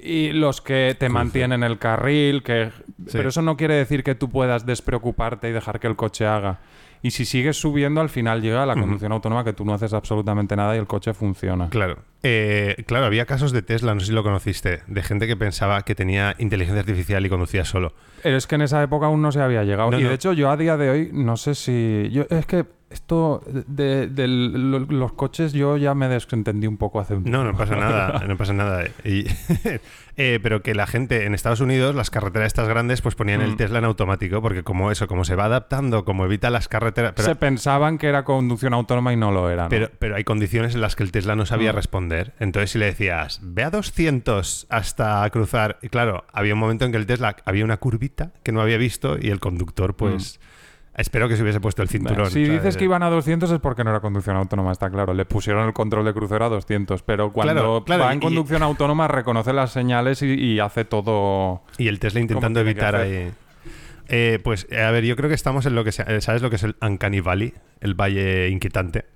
Y los que te mantienen el carril, que sí. Pero eso no quiere decir que tú puedas despreocuparte y dejar que el coche haga. Y si sigues subiendo, al final llega a la conducción uh-huh. autónoma que tú no haces absolutamente nada y el coche funciona. Claro. Eh, claro, había casos de Tesla, no sé si lo conociste, de gente que pensaba que tenía inteligencia artificial y conducía solo. Pero es que en esa época aún no se había llegado. No, y no. De hecho, yo a día de hoy, no sé si... Yo, es que esto de, de los coches yo ya me desentendí un poco hace un tiempo. No, no pasa nada, no pasa nada. Y, eh, pero que la gente en Estados Unidos, las carreteras estas grandes, pues ponían mm. el Tesla en automático, porque como eso, como se va adaptando, como evita las carreteras... Pero, se pensaban que era conducción autónoma y no lo era, ¿no? Pero, pero hay condiciones en las que el Tesla no sabía mm. responder. Entonces, si le decías, ve a doscientos hasta cruzar... Y claro, había un momento en que el Tesla... Había una curvita que no había visto y el conductor, pues... Mm. Espero que se hubiese puesto el cinturón. Si ¿sabes? Dices que iban a doscientos es porque no era conducción autónoma, está claro. Le pusieron el control de crucero a doscientos, pero cuando claro, claro, va en conducción y... autónoma reconoce las señales y, y hace todo... Y el Tesla intentando evitar ahí... Eh, pues, a ver, yo creo que estamos en lo que... Se, ¿sabes lo que es el Uncanny Valley? El valle inquietante.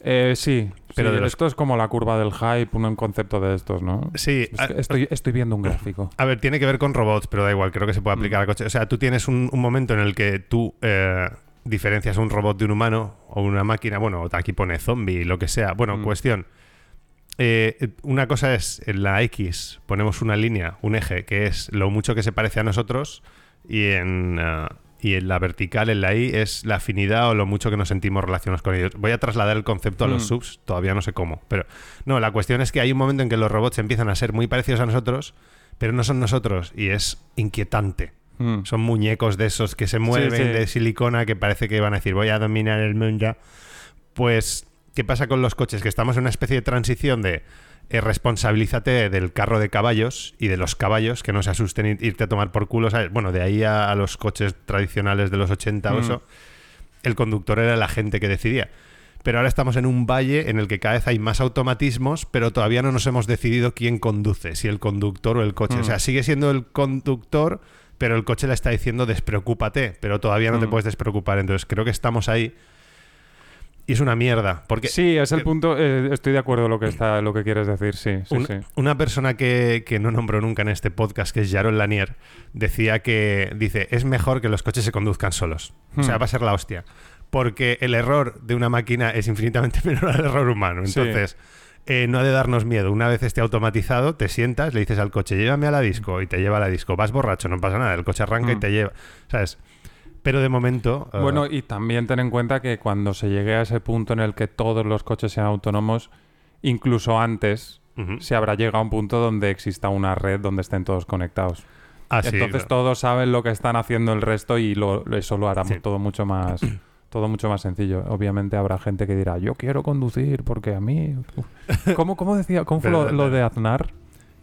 Eh, sí. Pero sí, de los... Esto es como la curva del hype, un concepto de estos, ¿no? Sí. Es que estoy, estoy viendo un gráfico. A ver, tiene que ver con robots, pero da igual. Creo que se puede aplicar mm. a coches. O sea, tú tienes un, un momento en el que tú eh, diferencias un robot de un humano o una máquina. Bueno, aquí pone zombie, lo que sea. Bueno, mm. cuestión. Eh, una cosa es, en la X ponemos una línea, un eje, que es lo mucho que se parece a nosotros... Y en, uh, y en la vertical, en la Y, es la afinidad o lo mucho que nos sentimos relacionados con ellos. Voy a trasladar el concepto a los mm. subs, todavía no sé cómo. Pero no, la cuestión es que hay un momento en que los robots empiezan a ser muy parecidos a nosotros, pero no son nosotros y es inquietante. Mm. Son muñecos de esos que se mueven sí, sí. de silicona que parece que van a decir voy a dominar el mundo. Pues, ¿qué pasa con los coches? Que estamos en una especie de transición de... Eh, responsabilízate del carro de caballos y de los caballos, que no se asusten e irte a tomar por culo, ¿sabes? Bueno, de ahí a, a los coches tradicionales de los ochenta mm. o eso, el conductor era la gente que decidía. pero ahora estamos en un valle en el que cada vez hay más automatismos, pero todavía no nos hemos decidido quién conduce, si el conductor o el coche. Mm. O sea, sigue siendo el conductor, pero el coche le está diciendo despreocúpate, pero todavía no mm. te puedes despreocupar. Entonces creo que estamos ahí y es una mierda. Porque, sí, es el que, punto... Eh, estoy de acuerdo con lo que está, lo que quieres decir, sí. sí, una, sí. Una persona que, que no nombró nunca en este podcast, que es Jaron Lanier, decía que... Dice, es mejor que los coches se conduzcan solos. Hmm. O sea, va a ser la hostia. Porque el error de una máquina es infinitamente menor al error humano. Entonces... Sí. Eh, no ha de darnos miedo. Una vez esté automatizado, te sientas, le dices al coche, llévame a la disco, y te lleva a la disco. Vas borracho, no pasa nada, el coche arranca mm. y te lleva, ¿sabes? Pero de momento... Uh... Bueno, y también ten en cuenta que cuando se llegue a ese punto en el que todos los coches sean autónomos, incluso antes, uh-huh. se habrá llegado a un punto donde exista una red donde estén todos conectados. Ah, Entonces sí, todos saben lo que están haciendo el resto y lo, eso lo hará sí. todo mucho más... Todo mucho más sencillo. Obviamente habrá gente que dirá, yo quiero conducir porque a mí... ¿Cómo, cómo decía? ¿Cómo fue lo, lo de Aznar?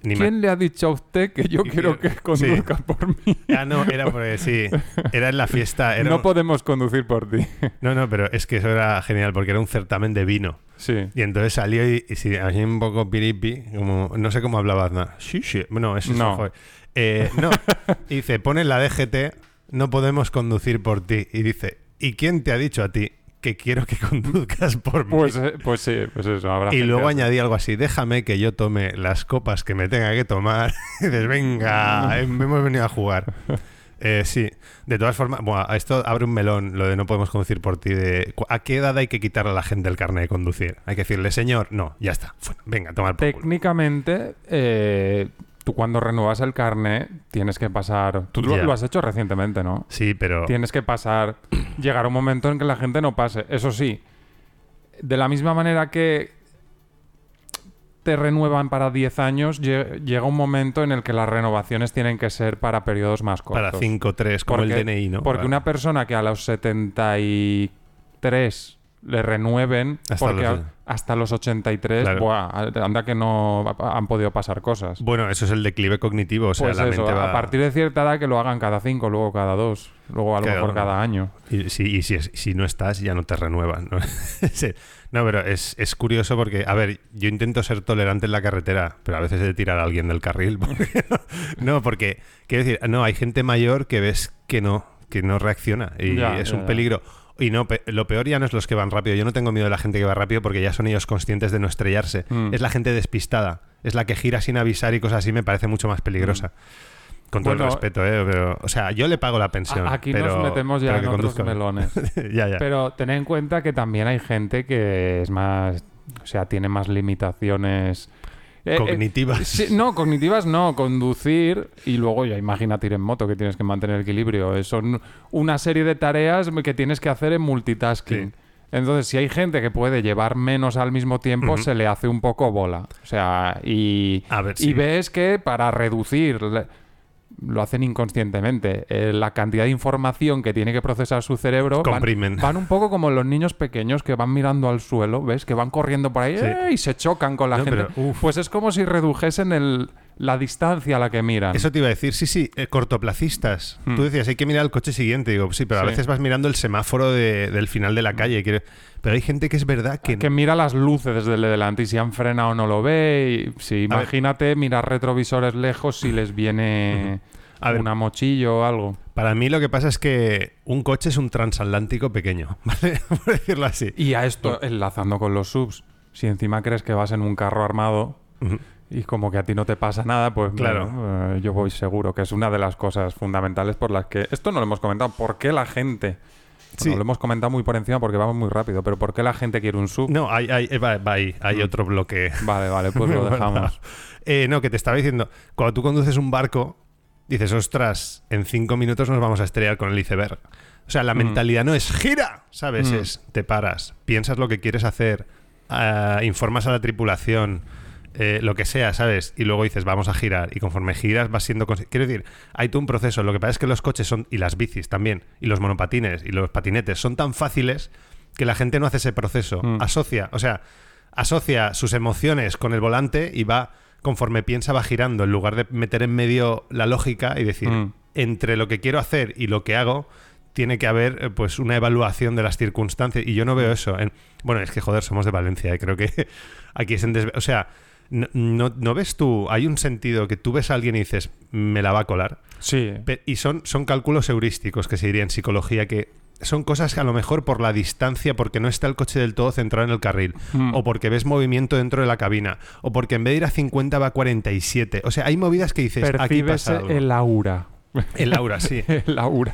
Ni ¿Quién me... le ha dicho a usted que yo quiero que conduzca sí. por mí? Ah, no, era porque sí. Era en la fiesta. Era no un... podemos conducir por ti. No, no, pero es que eso era genial porque era un certamen de vino. Sí. Y entonces salió y, y si, así un poco piripi, como no sé cómo hablaba Aznar. Sí, sí. Bueno, eso no. Fue... Eh, no. Y dice, pone la D G T, no podemos conducir por ti. Y dice... ¿Y quién te ha dicho a ti que quiero que conduzcas por mí? Pues, pues sí, pues eso. Habrá y luego así. Añadí algo así, déjame que yo tome las copas que me tenga que tomar. Y dices, venga, hemos venido a jugar. Eh, sí, de todas formas, bueno, esto abre un melón, lo de no podemos conducir por ti. De, ¿a qué edad hay que quitarle a la gente el carnet de conducir? Hay que decirle, señor, no, ya está. Bueno, venga, toma el por culo. Técnicamente... Eh... Tú cuando renuevas el carnet tienes que pasar... Tú yeah. lo has hecho recientemente, ¿no? Sí, pero... Tienes que pasar... Llegar a un momento en que la gente no pase. Eso sí, de la misma manera que te renuevan para diez años, lleg- llega un momento en el que las renovaciones tienen que ser para periodos más cortos. Para cinco, tres, como porque, el D N I, ¿no? Porque claro. Una persona que a los setenta y tres... le renueven hasta porque los, hasta los ochenta y tres claro. Buah, anda que no han podido pasar cosas. Bueno, eso es el declive cognitivo, o sea, pues la eso, mente va... a partir de cierta edad que lo hagan cada cinco, luego cada dos, luego a lo mejor cada año. Y, si, y si, si no estás ya no te renuevan, ¿no? Sí. No, pero es, es curioso porque, a ver, yo intento ser tolerante en la carretera, pero a veces he de tirar a alguien del carril. Porque no, no, porque quiero decir, no, hay gente mayor que ves que no, que no reacciona y ya, es ya, un ya. peligro. Y no, pe- lo peor ya no es los que van rápido. Yo no tengo miedo de la gente que va rápido porque ya son ellos conscientes de no estrellarse. Mm. Es la gente despistada. Es la que gira sin avisar y cosas así, me parece mucho más peligrosa. Mm. Con bueno, todo el respeto, ¿eh? Pero, o sea, yo le pago la pensión. Aquí pero, nos metemos ya en otros melones. ya, ya. Pero tened en cuenta que también hay gente que es más... O sea, tiene más limitaciones... Eh, cognitivas. Eh, sí, no, cognitivas no. Conducir y luego ya imagínate ir en moto que tienes que mantener el equilibrio. Son una serie de tareas que tienes que hacer en multitasking. Sí. Entonces, si hay gente que puede llevar menos al mismo tiempo, uh-huh. se le hace un poco bola. O sea, y, A ver, sí. y ves que para reducir... Lo hacen inconscientemente. Eh, la cantidad de información que tiene que procesar su cerebro... Comprimen. Van, van un poco como los niños pequeños que van mirando al suelo, ¿ves? Que van corriendo por ahí sí. ¡eh! Y se chocan con la no, gente. Pero, pues es como si redujesen el, la distancia a la que miran. Eso te iba a decir. Sí, sí. Eh, cortoplacistas. Hmm. Tú decías, hay que mirar el coche siguiente. Digo, sí, pero a sí. veces vas mirando el semáforo de, del final de la calle. Quiero... Pero hay gente que es verdad que... Que mira las luces desde el de delante y si han frenado no lo ve. Y, sí, imagínate ver. Mirar retrovisores lejos si les viene a una ver. Mochilla o algo. Para mí lo que pasa es que un coche es un transatlántico pequeño, ¿vale? Por decirlo así. Y a esto, enlazando con los subs, si encima crees que vas en un carro armado... Uh-huh. Y como que a ti no te pasa nada, pues claro, bueno, yo voy seguro, que es una de las cosas fundamentales por las que... Esto no lo hemos comentado. ¿Por qué la gente...? Sí. Bueno, lo hemos comentado muy por encima porque vamos muy rápido, pero ¿por qué la gente quiere un S U V? No, hay, hay, va, va ahí, hay mm. otro bloque. Vale, vale, pues lo dejamos. eh, no, que te estaba diciendo, cuando tú conduces un barco, dices, ostras, en cinco minutos nos vamos a estrellar con el iceberg. O sea, la mm. mentalidad no es gira, ¿sabes? Mm. Es te paras, piensas lo que quieres hacer, uh, informas a la tripulación... Eh, lo que sea, ¿sabes? Y luego dices, vamos a girar. Y conforme giras vas siendo... Cons- Quiero decir, hay todo un proceso. Lo que pasa es que los coches son... Y las bicis también. Y los monopatines. Y los patinetes. Son tan fáciles que la gente no hace ese proceso. Mm. Asocia... O sea, asocia sus emociones con el volante y va... Conforme piensa va girando. En lugar de meter en medio la lógica y decir, mm. entre lo que quiero hacer y lo que hago... tiene que haber pues una evaluación de las circunstancias, y yo no veo eso. En... Bueno, es que joder, somos de Valencia, ¿eh? Creo que aquí es en desve... O sea, no, no, no ves tú, hay un sentido que tú ves a alguien y dices, me la va a colar. Sí. Y son, son cálculos heurísticos que se diría en psicología, que son cosas que a lo mejor por la distancia, porque no está el coche del todo centrado en el carril, mm. o porque ves movimiento dentro de la cabina, o porque en vez de ir a cincuenta va a cuarenta y siete. O sea, hay movidas que dices, percibes aquí pasa algo. El aura. El aura, sí. El aura.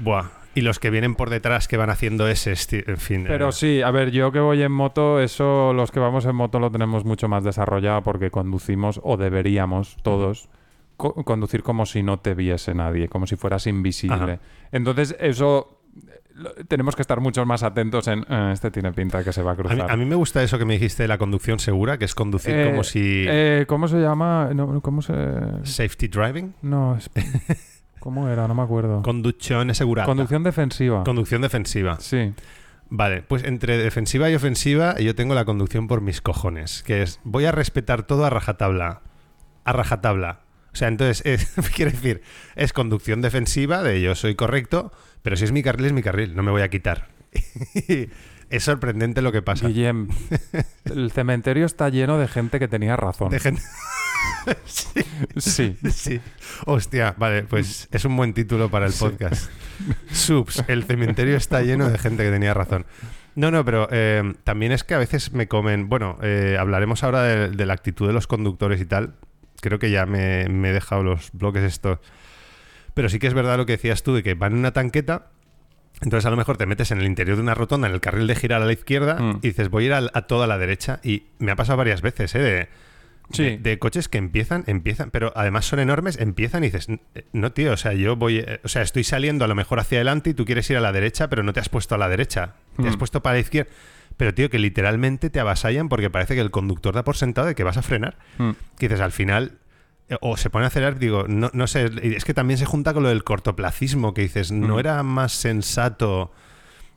Buah. Y los que vienen por detrás que van haciendo ese, en fin. Pero eh... sí, a ver, yo que voy en moto, eso, los que vamos en moto lo tenemos mucho más desarrollado porque conducimos, o deberíamos todos, co- conducir como si no te viese nadie, como si fueras invisible. Ajá. Entonces, eso... tenemos que estar mucho más atentos en eh, este tiene pinta que se va a cruzar. A mí, a mí me gusta eso que me dijiste de la conducción segura, que es conducir eh, como si... Eh, ¿Cómo se llama? No, ¿cómo se...? ¿Safety driving? No, es... ¿Cómo era? No me acuerdo. Conducción asegurada. Conducción defensiva. Conducción defensiva. Sí. Vale, pues entre defensiva y ofensiva yo tengo la conducción por mis cojones, que es voy a respetar todo a rajatabla. A rajatabla. O sea, entonces, es, quiere decir, es conducción defensiva de yo soy correcto, pero si es mi carril, es mi carril, no me voy a quitar. Es sorprendente lo que pasa. Guillem, el cementerio está lleno de gente que tenía razón. De gente... sí. sí. Sí. Hostia, vale, pues es un buen título para el podcast. Sí. Subs, el cementerio está lleno de gente que tenía razón. No, no, pero eh, también es que a veces me comen... Bueno, eh, hablaremos ahora de, de la actitud de los conductores y tal... Creo que ya me, me he dejado los bloques estos. Pero sí que es verdad lo que decías tú, de que van en una tanqueta, entonces a lo mejor te metes en el interior de una rotonda, en el carril de girar a la izquierda, mm. y dices, voy a ir a, a toda la derecha. Y me ha pasado varias veces, ¿eh? De, sí. de, de coches que empiezan, empiezan, pero además son enormes, empiezan y dices, no, tío, o sea, yo voy, o sea, estoy saliendo a lo mejor hacia adelante y tú quieres ir a la derecha, pero no te has puesto a la derecha, mm. te has puesto para la izquierda. Pero, tío, que literalmente te avasallan porque parece que el conductor da por sentado de que vas a frenar. Mm. Que dices, al final, o se pone a acelerar, digo, no, no sé, es que también se junta con lo del cortoplacismo, que dices, mm. no era más sensato,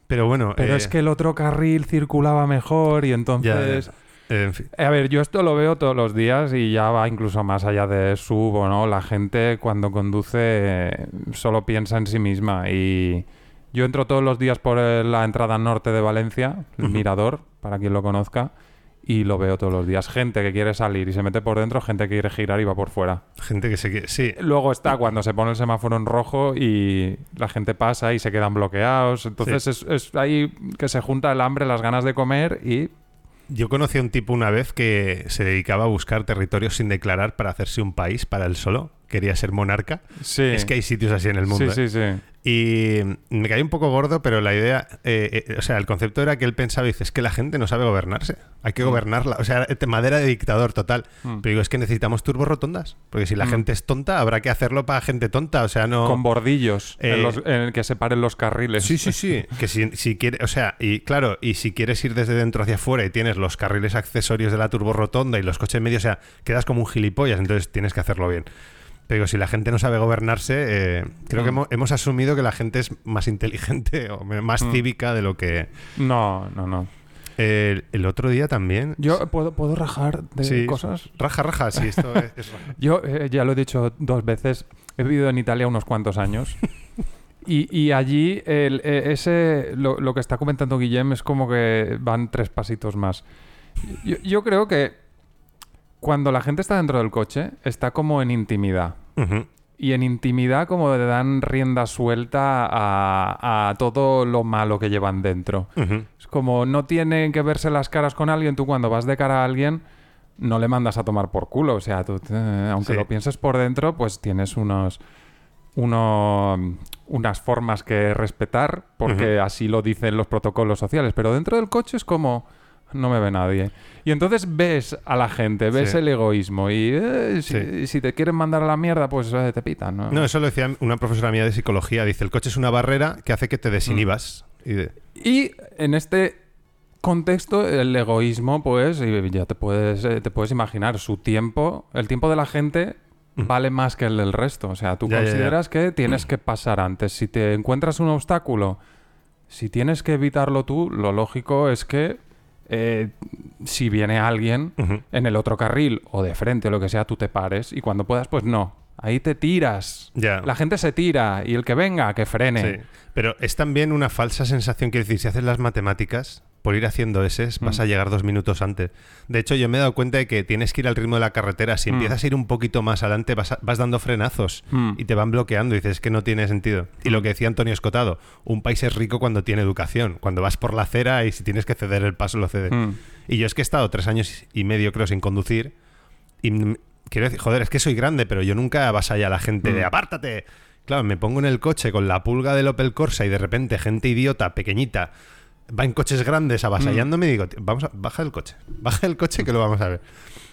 pero bueno... Pero eh... es que el otro carril circulaba mejor y entonces... Ya, ya. Eh, en fin. A ver, yo esto lo veo todos los días y ya va incluso más allá de sub o no. La gente cuando conduce solo piensa en sí misma y... Yo entro todos los días por la entrada norte de Valencia, el Mirador, para quien lo conozca, y lo veo todos los días. Gente que quiere salir y se mete por dentro, gente que quiere girar y va por fuera. Gente que se quiere... Sí. Luego está cuando se pone el semáforo en rojo y la gente pasa y se quedan bloqueados. Entonces sí. es, es ahí que se junta el hambre, las ganas de comer y... Yo conocí a un tipo una vez que se dedicaba a buscar territorios sin declarar para hacerse un país para él solo. Quería ser monarca. Sí. Es que hay sitios así en el mundo. Sí, ¿eh? sí, sí. Y me caí un poco gordo, pero la idea... Eh, eh, o sea, el concepto era que él pensaba y dice, es que la gente no sabe gobernarse. Hay que mm. gobernarla. O sea, madera de dictador total. Mm. Pero digo, es que necesitamos turborrotondas. Porque si la mm. gente es tonta, habrá que hacerlo para gente tonta. O sea, no... Con bordillos eh, en, los, en el que separen los carriles. Sí, sí, sí. que si, si quieres... O sea, y claro, y si quieres ir desde dentro hacia afuera y tienes los carriles accesorios de la turborrotonda y los coches en medio, o sea, quedas como un gilipollas. Entonces tienes que hacerlo bien. Pero si la gente no sabe gobernarse, eh, creo mm. que hemos, hemos asumido que la gente es más inteligente o más mm. cívica de lo que... No, no, no. Eh, el, el otro día también... Yo ¿Puedo, puedo rajar de sí. cosas? Raja, raja, sí. Esto es, es raja. Yo eh, ya lo he dicho dos veces. He vivido en Italia unos cuantos años. y, y allí el, ese lo, lo que está comentando Guillem es como que van tres pasitos más. Yo, yo creo que... Cuando la gente está dentro del coche, está como en intimidad. Uh-huh. Y en intimidad como le dan rienda suelta a, a todo lo malo que llevan dentro. Uh-huh. Es como no tienen que verse las caras con alguien. Tú cuando vas de cara a alguien, no le mandas a tomar por culo. O sea, tú, eh, aunque sí. lo pienses por dentro, pues tienes unos, unos, unas formas que respetar. Porque uh-huh. así lo dicen los protocolos sociales. Pero dentro del coche es como... No me ve nadie. Y entonces ves a la gente, ves sí. el egoísmo y eh, si, sí. si te quieren mandar a la mierda, pues eh, te pitan, ¿no? No, eso lo decía una profesora mía de psicología. Dice, el coche es una barrera que hace que te desinhibas. Mm. Y, de... y en este contexto, el egoísmo, pues ya te puedes, eh, te puedes imaginar, su tiempo, el tiempo de la gente... vale más que el del resto. O sea, tú ya, consideras ya, ya. que tienes mm. que pasar antes. Si te encuentras un obstáculo, si tienes que evitarlo tú, lo lógico es que Eh, si viene alguien uh-huh. en el otro carril o de frente o lo que sea, tú te pares y cuando puedas, pues no. Ahí te tiras. Ya. La gente se tira y el que venga, que frene. Sí. Pero es también una falsa sensación. Quiero decir, si haces las matemáticas, por ir haciendo ese, vas mm. a llegar dos minutos antes. De hecho, yo me he dado cuenta de que tienes que ir al ritmo de la carretera. Si mm. empiezas a ir un poquito más adelante, vas, a, vas dando frenazos mm. y te van bloqueando. Y dices, es que no tiene sentido. Y lo que decía Antonio Escotado, un país es rico cuando tiene educación. Cuando vas por la acera y si tienes que ceder el paso, lo cedes. Mm. Y yo es que he estado tres años y medio, creo, sin conducir. Y quiero decir, joder, es que soy grande, pero yo nunca avasalla a la gente mm. de apártate. Claro, me pongo en el coche con la pulga del Opel Corsa y de repente gente idiota, pequeñita, va en coches grandes avasallándome mm. y digo, vamos a, baja el coche, baja el coche que lo vamos a ver.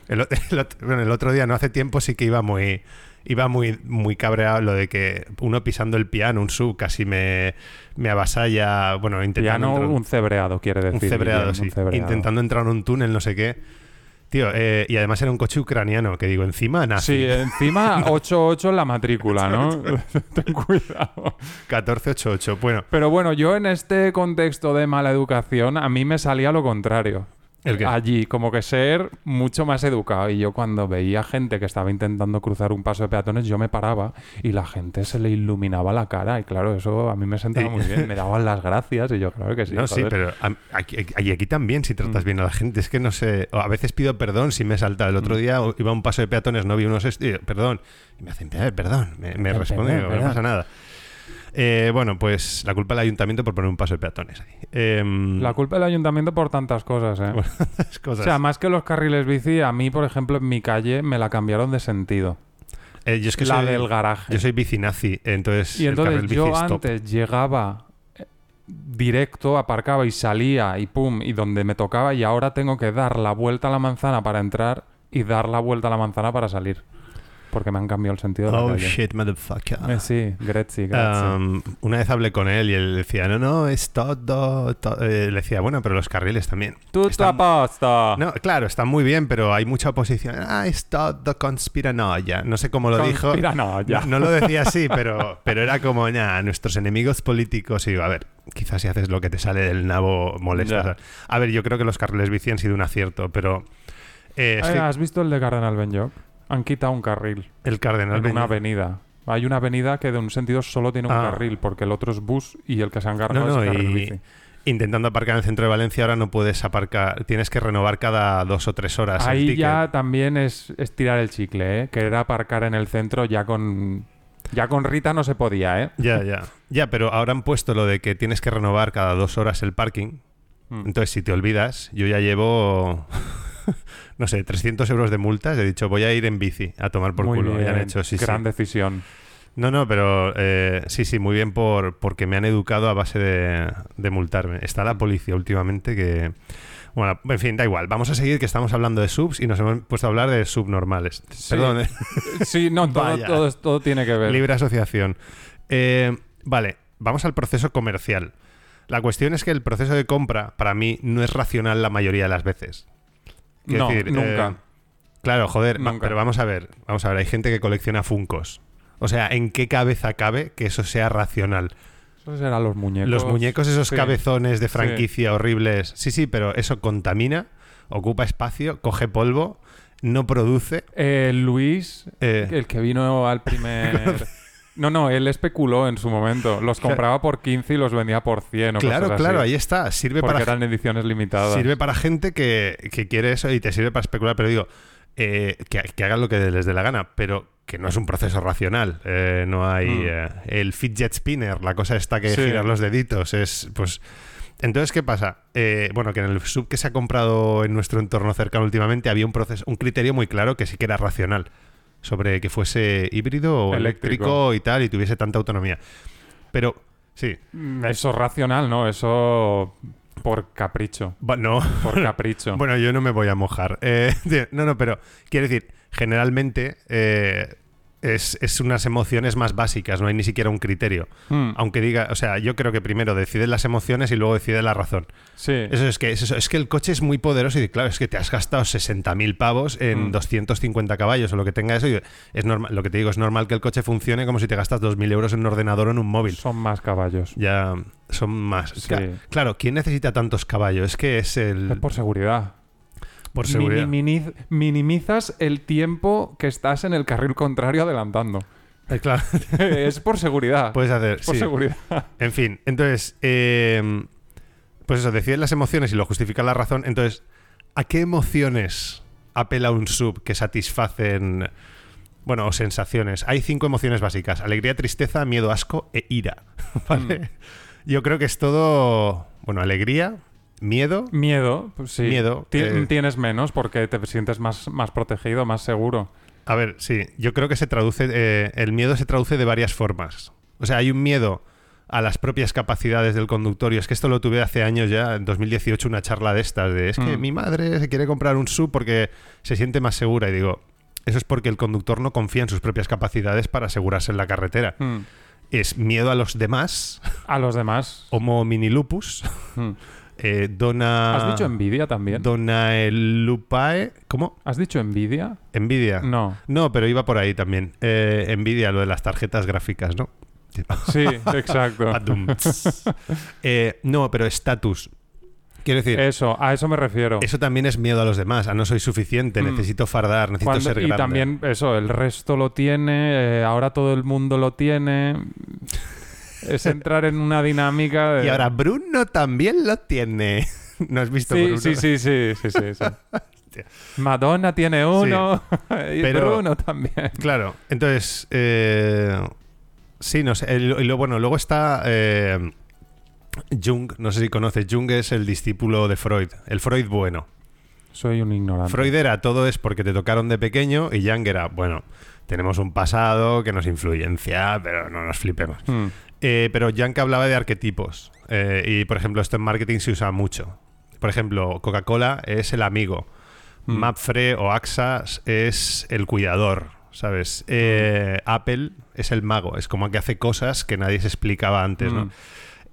El, el, bueno, el otro día, no hace tiempo, sí que iba muy iba muy, muy cabreado lo de que uno pisando el piano, un S U V, casi me, me avasalla, bueno, intentando... Piano, un, un cebreado, quiere decir. Un cebreado, bien, sí. Un cebreado. Intentando entrar en un túnel, no sé qué. Tío, eh, y además era un coche ucraniano, que digo, encima nazi. Sí, encima ocho ocho en la matrícula, ¿no? Ten cuidado. catorce ochenta y ocho, bueno. Pero bueno, yo en este contexto de mala educación, a mí me salía lo contrario. ¿El qué? Allí, como que ser mucho más educado. Y yo cuando veía gente que estaba intentando cruzar un paso de peatones, yo me paraba y la gente se le iluminaba la cara. Y claro, eso a mí me sentaba muy bien. Me daban las gracias y yo, claro que sí. No, joder. Sí, pero aquí, aquí, aquí también si tratas mm. bien a la gente. Es que no sé... A veces pido perdón si me he saltado. El otro mm. día iba a un paso de peatones, no vi unos... Est... Perdón. Y me hacen, perdón. Me, me responden, no pasa nada. Eh, bueno, pues la culpa del ayuntamiento por poner un paso de peatones ahí. Eh, la culpa del ayuntamiento por tantas cosas, ¿eh? Por tantas cosas. O sea, más que los carriles bici, a mí, por ejemplo, en mi calle me la cambiaron de sentido. Eh, yo es que la soy, del garaje. Yo soy bicinazi, entonces. Y entonces el carril yo bici antes stop. Llegaba directo, aparcaba y salía y pum, y donde me tocaba, y ahora tengo que dar la vuelta a la manzana para entrar y dar la vuelta a la manzana para salir. Porque me han cambiado el sentido de la calle. Oh, shit, motherfucker. Eh, sí, gracias, gracias. Um, una vez hablé con él y él decía, no, no, es todo... todo. Eh, le decía, bueno, pero los carriles también. ¡Tú te apostas! No, claro, están muy bien, pero hay mucha oposición. Ah, es todo conspiranoia. No sé cómo lo dijo. Conspiranoia. No, no lo decía así, pero, pero era como, nah, nuestros enemigos políticos. Y digo, a ver, quizás si haces lo que te sale del nabo molestas. Yeah. A ver, yo creo que los carriles bici han sido un acierto, pero... Eh, Ay, sí. ¿Has visto el de Cardenal Benlloch? Han quitado un carril. El Cardenal Benlloch. En una avenida. Hay una avenida que de un sentido solo tiene un ah. carril, porque el otro es bus y el que se han cargado no, no, es carril y... bici. Intentando aparcar en el centro de Valencia, ahora no puedes aparcar. Tienes que renovar cada dos o tres horas. Ahí el ticket. Ya también es, es tirar el chicle, ¿eh? Querer aparcar en el centro ya con... Ya con Rita no se podía, ¿eh? Ya, ya. Ya, pero ahora han puesto lo de que tienes que renovar cada dos horas el parking. Mm. Entonces, si te olvidas, yo ya llevo... no sé, trescientos euros de multas. He dicho, voy a ir en bici a tomar por muy culo. Bien, han hecho, sí, gran sí. decisión. No, no, pero eh, sí, sí, muy bien por porque me han educado a base de, de multarme. Está la policía últimamente que... Bueno, en fin, da igual. Vamos a seguir que estamos hablando de S U Vs y nos hemos puesto a hablar de subnormales. Sí. Perdón. ¿eh? Sí, no, todo, todo, todo tiene que ver. Libre asociación. Eh, vale, vamos al proceso comercial. La cuestión es que el proceso de compra, para mí, no es racional la mayoría de las veces. Quiero no, decir, nunca. Eh, claro, joder, nunca. Va, pero vamos a ver, vamos a ver, hay gente que colecciona Funkos. O sea, ¿en qué cabeza cabe que eso sea racional? Eso serán los muñecos. Los muñecos, esos sí. cabezones de franquicia sí. horribles. Sí, sí, pero eso contamina, ocupa espacio, coge polvo, no produce. Eh, Luis, eh, el que vino al primer... No, no, él especuló en su momento. Los compraba por quince y los vendía por cien. O claro, cosas claro, así. Ahí está. Sirve Porque para eran ediciones limitadas. Sirve para gente que, que quiere eso y te sirve para especular. Pero digo, eh, que, que hagan lo que les dé la gana, pero que no es un proceso racional. Eh, no hay mm. eh, el fidget spinner, la cosa esta que sí. girar los deditos. Es pues entonces, ¿qué pasa? Eh, bueno, que en el S U V que se ha comprado en nuestro entorno cercano últimamente había un proceso, un criterio muy claro que sí que era racional. Sobre que fuese híbrido o eléctrico. eléctrico y tal, y tuviese tanta autonomía. Pero, sí. Eso racional, ¿no? Eso por capricho. Ba- no. Por capricho. Bueno, yo no me voy a mojar. Eh, no, no, pero quiero decir, generalmente eh, es, es unas emociones más básicas, no hay ni siquiera un criterio. Mm. Aunque diga, o sea, yo creo que primero decides las emociones y luego decides la razón. Sí. Eso es que, es eso, es que el coche es muy poderoso y claro, es que te has gastado sesenta mil pavos en mm. doscientos cincuenta caballos o lo que tenga eso. Y es normal, lo que te digo, es normal que el coche funcione como si te gastas dos mil euros en un ordenador o en un móvil. Son más caballos. Ya, son más. Sí. Claro, ¿quién necesita tantos caballos? Es que es el... Es por seguridad. Por seguridad. Minimiz, minimizas el tiempo que estás en el carril contrario adelantando. Eh, claro. Es por seguridad. Puedes hacer, es por sí. seguridad. En fin, entonces, eh, pues eso, decides las emociones y lo justifica la razón. Entonces, ¿a qué emociones apela un S U V que satisfacen, bueno, o sensaciones? Hay cinco emociones básicas: alegría, tristeza, miedo, asco e ira. ¿Vale? Mm. Yo creo que es todo, bueno, alegría... ¿Miedo? Miedo, pues sí. Miedo. Eh... Tienes menos porque te sientes más, más protegido, más seguro. A ver, sí. Yo creo que se traduce... Eh, el miedo se traduce de varias formas. O sea, hay un miedo a las propias capacidades del conductor. Y es que esto lo tuve hace años ya, en dos mil dieciocho, una charla de estas. De, es que mm. mi madre se quiere comprar un S U V porque se siente más segura. Y digo, eso es porque el conductor no confía en sus propias capacidades para asegurarse en la carretera. Mm. Es miedo a los demás. A los demás. Homo mini lupus. Mm. Eh, dona... ¿Has dicho envidia también? Dona el lupae... ¿Cómo? ¿Has dicho envidia? ¿Envidia? No. No, pero iba por ahí también. Eh, envidia, lo de las tarjetas gráficas, ¿no? Sí, exacto. eh, no, pero estatus. Quiero decir... Eso, a eso me refiero. Eso también es miedo a los demás, a no soy suficiente, mm. necesito fardar, necesito Cuando, ser grande. Y también eso, el resto lo tiene, eh, ahora todo el mundo lo tiene... Es entrar en una dinámica de... Y ahora Bruno también lo tiene. ¿No has visto sí, Bruno? Sí, sí, sí, sí, sí, sí. Madonna tiene uno sí, y pero, Bruno también. Claro, entonces... Eh, sí, no sé. Y lo, bueno, luego está eh, Jung, no sé si conoces. Jung es el discípulo de Freud. El Freud bueno. Soy un ignorante. Freud era todo es porque te tocaron de pequeño y Jung era, bueno, tenemos un pasado que nos influencia, pero no nos flipemos. Mm. Eh, pero Jung hablaba de arquetipos eh, y, por ejemplo, esto en marketing se usa mucho. Por ejemplo, Coca-Cola es el amigo, mm. Mapfre o AXA es el cuidador, ¿sabes? Eh, mm. Apple es el mago, es como que hace cosas que nadie se explicaba antes, mm. ¿no?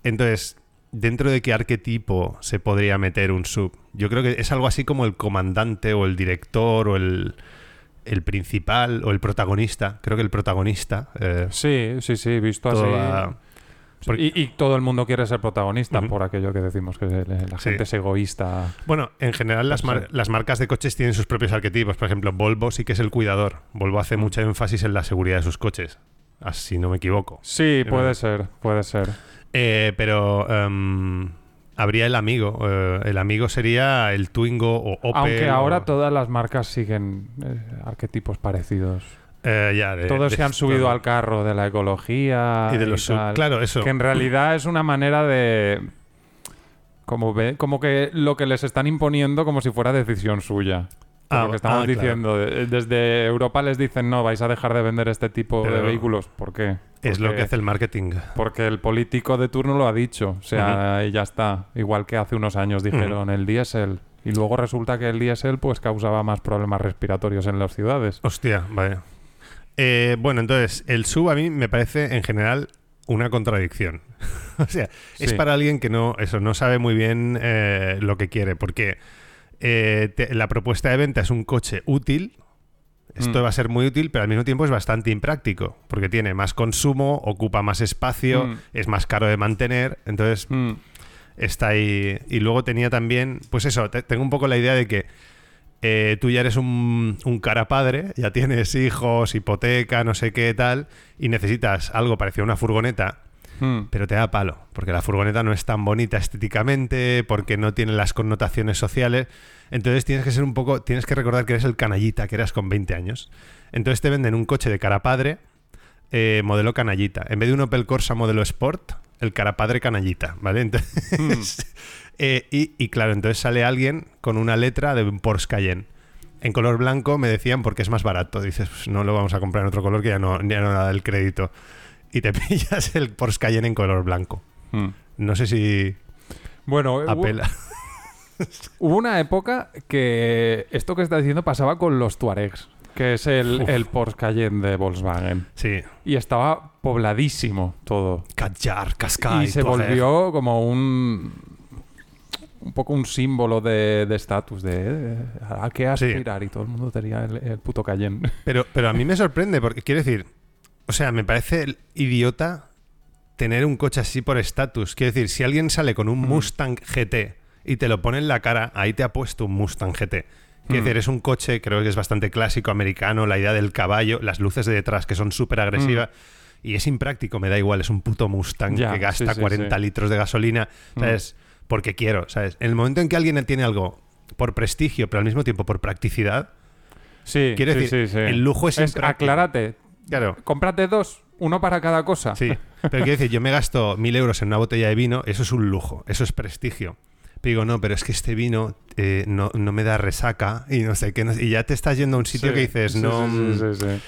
Entonces, ¿dentro de qué arquetipo se podría meter un S U V? Yo creo que es algo así como el comandante o el director o el... el principal o el protagonista. Creo que el protagonista... Eh, sí, sí, sí, visto toda... así... Porque... Y, y todo el mundo quiere ser protagonista uh-huh. por aquello que decimos que la gente sí. es egoísta. Bueno, en general las, mar- las marcas de coches tienen sus propios arquetipos. Por ejemplo, Volvo sí que es el cuidador. Volvo hace uh-huh. mucho énfasis en la seguridad de sus coches. Así no me equivoco. Sí, puede verdad. ser, puede ser. Eh, pero... Um... Habría el amigo. Eh, el amigo sería el Twingo o Opel. Aunque ahora o... todas las marcas siguen eh, arquetipos parecidos. Eh, ya, de, Todos de, se han subido todo. al carro de la ecología. Y de y los sub... Claro, eso. Que en realidad es una manera de... Como, ve, como que lo que les están imponiendo como si fuera decisión suya. Ah, lo que estamos ah, claro. diciendo. Desde Europa les dicen, no, vais a dejar de vender este tipo Pero... de vehículos. ¿Por qué? Porque, es lo que hace el marketing. Porque el político de turno lo ha dicho. O sea, uh-huh. y ya está. Igual que hace unos años dijeron uh-huh. el diésel. Y luego resulta que el diésel pues, causaba más problemas respiratorios en las ciudades. Hostia, vaya. Eh, bueno, entonces, el S U V a mí me parece, en general, una contradicción. O sea, sí. es para alguien que no, eso, no sabe muy bien eh, lo que quiere. Porque eh, te, la propuesta de venta es un coche útil... Esto mm. va a ser muy útil, pero al mismo tiempo es bastante impráctico, porque tiene más consumo, ocupa más espacio, mm. es más caro de mantener, entonces mm. está ahí. Y luego tenía también, pues eso, te, tengo un poco la idea de que eh, tú ya eres un, un cara padre, ya tienes hijos, hipoteca, no sé qué tal, y necesitas algo parecido a una furgoneta, mm. pero te da palo, porque la furgoneta no es tan bonita estéticamente, porque no tiene las connotaciones sociales... Entonces tienes que ser un poco, tienes que recordar que eres el canallita que eras con veinte años. Entonces te venden un coche de carapadre eh, modelo canallita. En vez de un Opel Corsa modelo Sport, el carapadre canallita, ¿vale? Entonces, mm. eh, y, y claro, entonces sale alguien con una letra de un Porsche Cayenne. En color blanco me decían porque es más barato. Dices, pues, no lo vamos a comprar en otro color que ya no, ya no da el crédito. Y te pillas el Porsche Cayenne en color blanco. Mm. No sé si bueno, eh, apela... Bueno. Hubo una época que esto que estás diciendo pasaba con los Touaregs, que es el, el Porsche Cayenne de Volkswagen. Sí. Y estaba pobladísimo todo. Callar, Qashqai. Y se Touareg. volvió como un, un poco un símbolo de estatus, de, de, de a qué aspirar. Sí. Y todo el mundo tenía el, el puto Cayenne. Pero, pero a mí me sorprende, porque quiero decir, o sea, me parece el idiota tener un coche así por estatus. Quiero decir, si alguien sale con un mm. Mustang G T... y te lo pone en la cara, ahí te ha puesto un Mustang G T. Quiero decir, es un coche, creo que es bastante clásico americano, la idea del caballo, las luces de detrás que son súper agresivas, mm. y es impráctico, me da igual, es un puto Mustang ya, que gasta sí, sí, cuarenta sí. litros de gasolina, ¿sabes? Mm. Porque quiero, ¿sabes? En el momento en que alguien tiene algo por prestigio, pero al mismo tiempo por practicidad, sí, quiero sí, decir, sí, sí. el lujo es, es impráctico. Aclárate, claro. Cómprate dos, uno para cada cosa. Sí, pero quiero decir, yo me gasto mil euros en una botella de vino, eso es un lujo, eso es prestigio. Digo, no, pero es que este vino eh, no, no me da resaca y no sé qué. No, y ya te estás yendo a un sitio sí, que dices, no. Sí, sí, sí, sí, sí.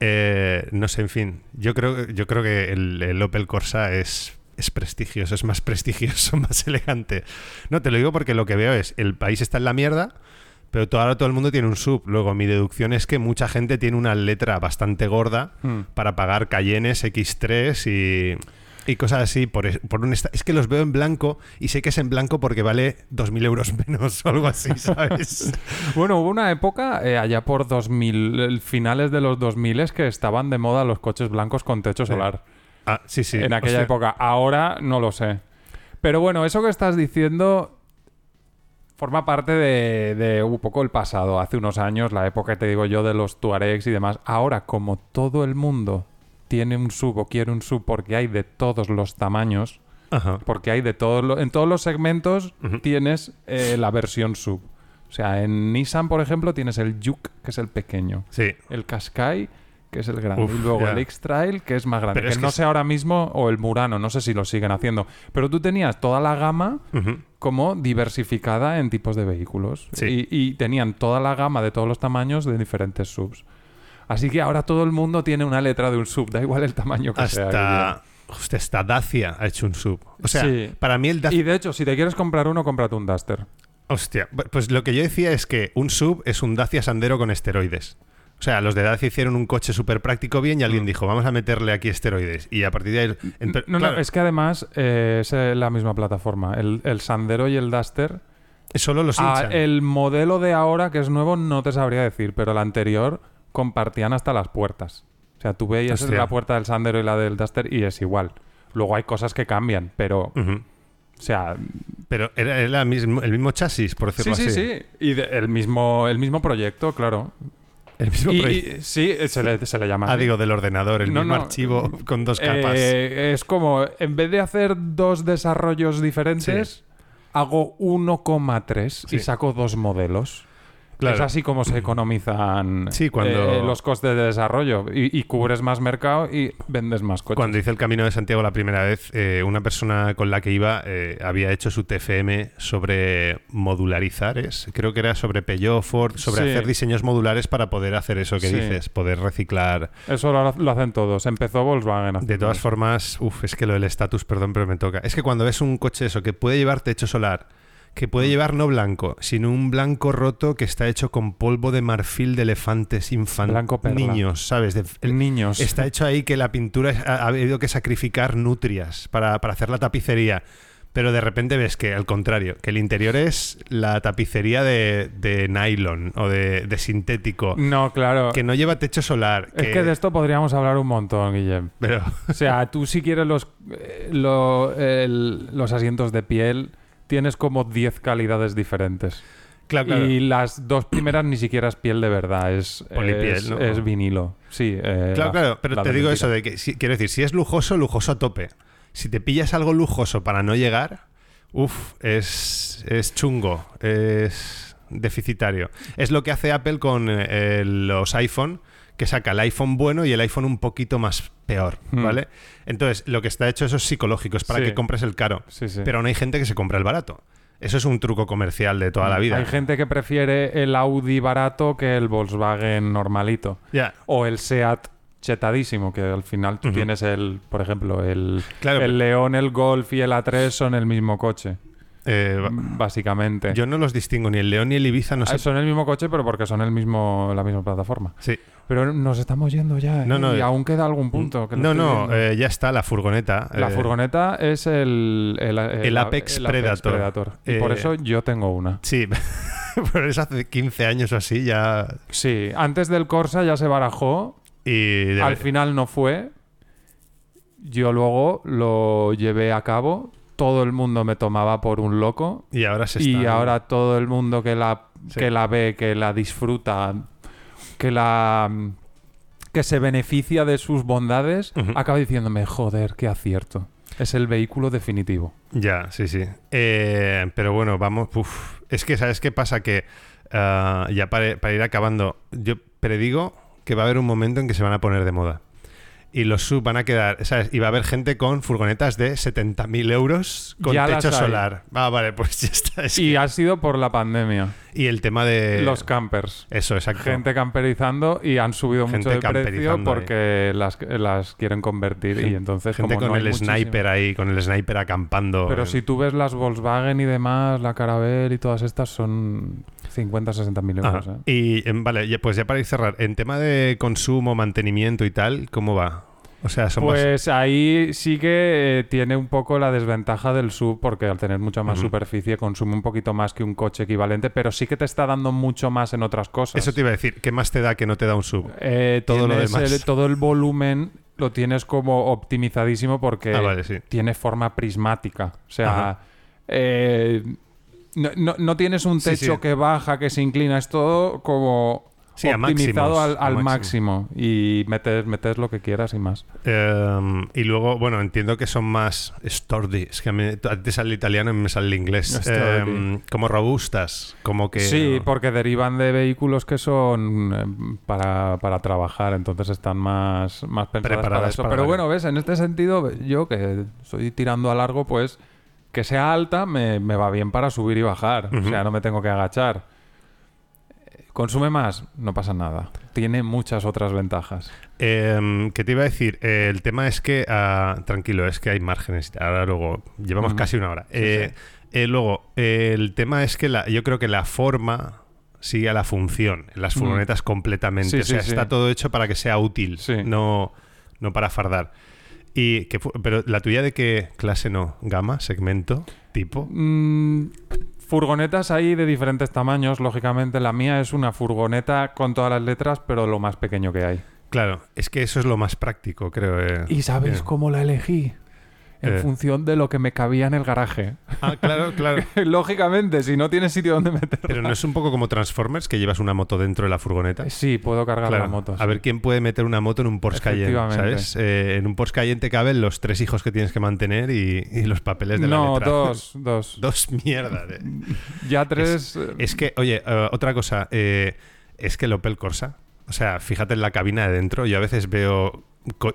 Eh, no sé, en fin. Yo creo, yo creo que el, el Opel Corsa es, es prestigioso, es más prestigioso, más elegante. No, te lo digo porque lo que veo es: el país está en la mierda, pero todo, ahora todo el mundo tiene un S U V. Luego, mi deducción es que mucha gente tiene una letra bastante gorda mm. para pagar Cayennes, X tres y. Y cosas así, por, por un est- es que los veo en blanco y sé que es en blanco porque vale dos mil euros menos o algo así, ¿sabes? Bueno, hubo una época eh, allá por dos mil, finales de los dos mil, es que estaban de moda los coches blancos con techo solar. Sí. Ah, sí, sí. En aquella o sea... época. Ahora no lo sé. Pero bueno, eso que estás diciendo forma parte de, de un poco el pasado. Hace unos años, la época, te digo yo, de los Touaregs y demás. Ahora, como todo el mundo tiene un S U V o quiere un S U V porque hay de todos los tamaños, ajá. porque hay de todos los... En todos los segmentos uh-huh. tienes eh, la versión S U V. O sea, en Nissan, por ejemplo, tienes el Juke, que es el pequeño. Sí. El Qashqai, que es el grande. Uf, y luego yeah. el X-Trail, que es más grande. Pero que es no que... sé ahora mismo, o el Murano, no sé si lo siguen haciendo. Pero tú tenías toda la gama uh-huh. como diversificada en tipos de vehículos. Sí. Y, y tenían toda la gama de todos los tamaños de diferentes S U Vs. Así que ahora todo el mundo tiene una letra de un S U V, da igual el tamaño que hasta, sea. Hostia, hasta Dacia ha hecho un S U V. O sea, sí. para mí el Dacia... Y de hecho, si te quieres comprar uno, cómprate un Duster. Hostia, pues lo que yo decía es que un S U V es un Dacia Sandero con esteroides. O sea, los de Dacia hicieron un coche súper práctico bien y alguien mm. dijo, vamos a meterle aquí esteroides. Y a partir de ahí... Enter- no, claro. no, es que además eh, es la misma plataforma. El, el Sandero y el Duster... Solo los hinchan. Ah, el modelo de ahora, que es nuevo, no te sabría decir, pero el anterior... compartían hasta las puertas. O sea, tú veías Hostia. la puerta del Sandero y la del Duster y es igual. Luego hay cosas que cambian, pero... Uh-huh. O sea... Pero era, era mismo, el mismo chasis, por decirlo sí, así. Sí, sí, sí. Y de, el, mismo, el mismo proyecto, claro. El mismo y, proyecto. Y, sí, se le, se le llama. Ah, digo, del ordenador. El no, mismo no, archivo con dos capas. Eh, es como, en vez de hacer dos desarrollos diferentes, sí. hago uno coma tres sí. y saco dos modelos. Claro. Es así como se economizan sí, cuando... eh, los costes de desarrollo y, y cubres más mercado y vendes más coches. Cuando hice el Camino de Santiago la primera vez, eh, una persona con la que iba eh, había hecho su T F M sobre modularizar, ¿es? Creo que era sobre Peugeot, Ford, sobre sí. hacer diseños modulares para poder hacer eso que sí. dices, poder reciclar. Eso lo, lo hacen todos. Empezó Volkswagen. De todas formas, uff, es que lo del estatus, perdón, pero me toca. Es que cuando ves un coche eso que puede llevar techo solar, que puede llevar no blanco, sino un blanco roto que está hecho con polvo de marfil de elefantes infantiles. Niños, ¿sabes? De, el, niños. Está hecho ahí que la pintura ha, ha habido que sacrificar nutrias para, para hacer la tapicería. Pero de repente ves que, al contrario, que el interior es la tapicería de, de nylon o de, de sintético. No, claro. Que no lleva techo solar. Es que... que de esto podríamos hablar un montón, Guillem. Pero... O sea, tú si quieres los, eh, lo, el, los asientos de piel... Tienes como diez calidades diferentes. Claro, claro. Y las dos primeras ni siquiera es piel de verdad, es, Polipiel, es, ¿no? es vinilo. Sí, eh, claro, la, claro, pero te digo mentira. Eso de que, si, quiero decir, si es lujoso, lujoso a tope. Si te pillas algo lujoso para no llegar, uff, es, es chungo, es deficitario. Es lo que hace Apple con eh, los iPhone, que saca el iPhone bueno y el iPhone un poquito más peor, ¿vale? Mm. Entonces, lo que está hecho eso es psicológico, es para sí. que compres el caro. Sí, sí. Pero no hay gente que se compra el barato. Eso es un truco comercial de toda la vida. Hay gente que prefiere el Audi barato que el Volkswagen normalito. Yeah. O el Seat chetadísimo, que al final tú uh-huh. tienes el, por ejemplo, el, claro, el León, el Golf y el A tres son el mismo coche. Eh, básicamente. Yo no los distingo, ni el León ni el Ibiza, no sé. Son el mismo coche, pero porque son el mismo la misma plataforma. Sí. Pero nos estamos yendo ya, no, eh, no, y eh, aún queda algún punto. Que no, no, eh, ya está, la furgoneta. La eh, furgoneta es el... El, el, el Apex el Predator. Apex Predator. Eh, y por eso yo tengo una. Sí, pero es hace quince años o así ya... Sí, antes del Corsa ya se barajó, y de... al final no fue. Yo luego lo llevé a cabo... Todo el mundo me tomaba por un loco. Y ahora se está. Y ahora todo el mundo que la sí. que la ve, que la disfruta, que la... que se beneficia de sus bondades, uh-huh. acaba diciéndome, joder, qué acierto. Es el vehículo definitivo. Ya, sí, sí. Eh, pero bueno, vamos... Uf. Es que, ¿sabes qué pasa? Que uh, ya para, para ir acabando, yo predigo que va a haber un momento en que se van a poner de moda. Y los S U V van a quedar, ¿sabes? Y va a haber gente con furgonetas de setenta mil euros con ya techo solar. Ah, vale, pues ya está. Es y que... ha sido por la pandemia. Y el tema de... los campers. Eso, exacto. Gente camperizando y han subido gente mucho de precio porque las, las quieren convertir. Sí. Y entonces, gente como con no el sniper muchísimo. ahí, con el sniper acampando. Pero en... si tú ves las Volkswagen y demás, la Caravelle y todas estas son... cincuenta a sesenta mil euros. ¿eh? Y vale, pues ya para ir cerrar, en tema de consumo, mantenimiento y tal, ¿cómo va? O sea, son pues más... ahí sí que eh, tiene un poco la desventaja del S U V porque al tener mucha más uh-huh. superficie consume un poquito más que un coche equivalente, pero sí que te está dando mucho más en otras cosas. Eso te iba a decir, ¿qué más te da que no te da un S U V? Eh, todo lo demás. El, todo el volumen lo tienes como optimizadísimo porque ah, vale, sí. tiene forma prismática. O sea, eh, no, no, no tienes un techo sí, sí. que baja, que se inclina, es todo como... Sí, optimizado máximos, al, al máximo. máximo y metes, metes lo que quieras y más. Um, y luego, bueno, entiendo que son más sturdy. Es que a mí a ti sale el italiano y me sale el inglés. Um, como robustas, como que... Sí, no... porque derivan de vehículos que son para, para trabajar, entonces están más, más pensadas Preparadas para eso. Para Pero la... bueno, ves, en este sentido, yo que soy tirando a largo, pues que sea alta me, me va bien para subir y bajar. Uh-huh. O sea, no me tengo que agachar. Consume más, no pasa nada. Tiene muchas otras ventajas. Eh, ¿Qué te iba a decir? Eh, el tema es que... Uh, tranquilo, es que hay márgenes. Ahora luego... Llevamos uh-huh. casi una hora. Eh, sí, sí. Eh, luego, eh, el tema es que la, yo creo que la forma sigue a la función. Las furgonetas uh-huh. completamente. Sí, o sea, sí, está sí. todo hecho para que sea útil. Sí. No, no para fardar. Y que, pero la tuya de qué clase no, gama, segmento, tipo... Mm. Furgonetas hay de diferentes tamaños, lógicamente. La mía es una furgoneta con todas las letras, pero lo más pequeño que hay. Claro, es que eso es lo más práctico, creo. Eh. ¿Y sabéis eh. cómo la elegí? En eh. función de lo que me cabía en el garaje. Ah, claro, claro. Lógicamente, si no tienes sitio donde meterla. Pero ¿no es un poco como Transformers, que llevas una moto dentro de la furgoneta? Sí, puedo cargar claro. la moto. Sí. A ver quién puede meter una moto en un Porsche Cayenne, ¿sabes? Eh, en un Porsche Cayenne te caben los tres hijos que tienes que mantener y, y los papeles de no, la letra. No, dos, dos. Dos mierdas. Eh. Ya tres... Es, es que, oye, uh, otra cosa. Eh, es que el Opel Corsa, o sea, fíjate en la cabina de dentro. Yo a veces veo...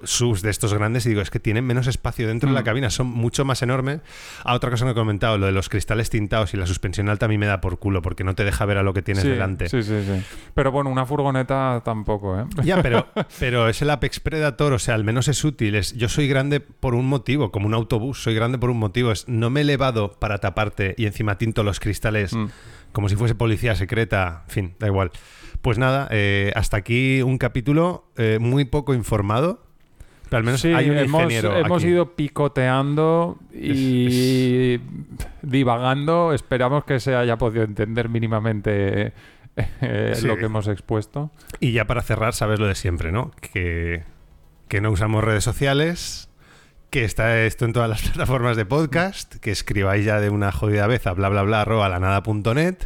S U Vs de estos grandes y digo, es que tienen menos espacio dentro mm. de la cabina, son mucho más enormes. Ah, otra cosa que he comentado, lo de los cristales tintados y la suspensión alta a mí me da por culo porque no te deja ver a lo que tienes sí, delante. Sí, sí, sí. Pero bueno, una furgoneta tampoco, ¿eh? Ya, pero, pero es el Apex Predator, o sea, al menos es útil. Es, yo soy grande por un motivo, como un autobús, soy grande por un motivo. Es, no me he elevado para taparte y encima tinto los cristales mm. como si fuese policía secreta. En fin, da igual. Pues nada, eh, hasta aquí un capítulo eh, muy poco informado, pero al menos sí, hay un ingeniero hemos, hemos aquí. ido picoteando y es, es... divagando. Esperamos que se haya podido entender mínimamente eh, sí. lo que hemos expuesto. Y ya para cerrar, sabes lo de siempre, ¿no? Que, que no usamos redes sociales... que está esto en todas las plataformas de podcast, que escribáis ya de una jodida vez a bla bla bla arroba lanada punto net,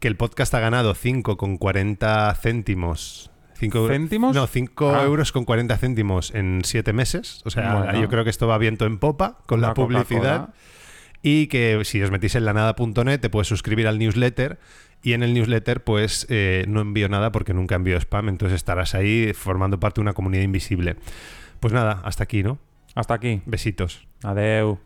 que el podcast ha ganado cinco con cuarenta céntimos. Cinco, ¿Céntimos? No, cinco ah. euros con cuarenta céntimos en siete meses. O sea, bueno, yo creo que esto va viento en popa con la publicidad. Coca-Cola. Y que si os metís en lanada punto net te puedes suscribir al newsletter. Y en el newsletter, pues, eh, no envío nada porque nunca envío spam. Entonces estarás ahí formando parte de una comunidad invisible. Pues nada, hasta aquí, ¿no? Hasta aquí. Besitos. Adeu.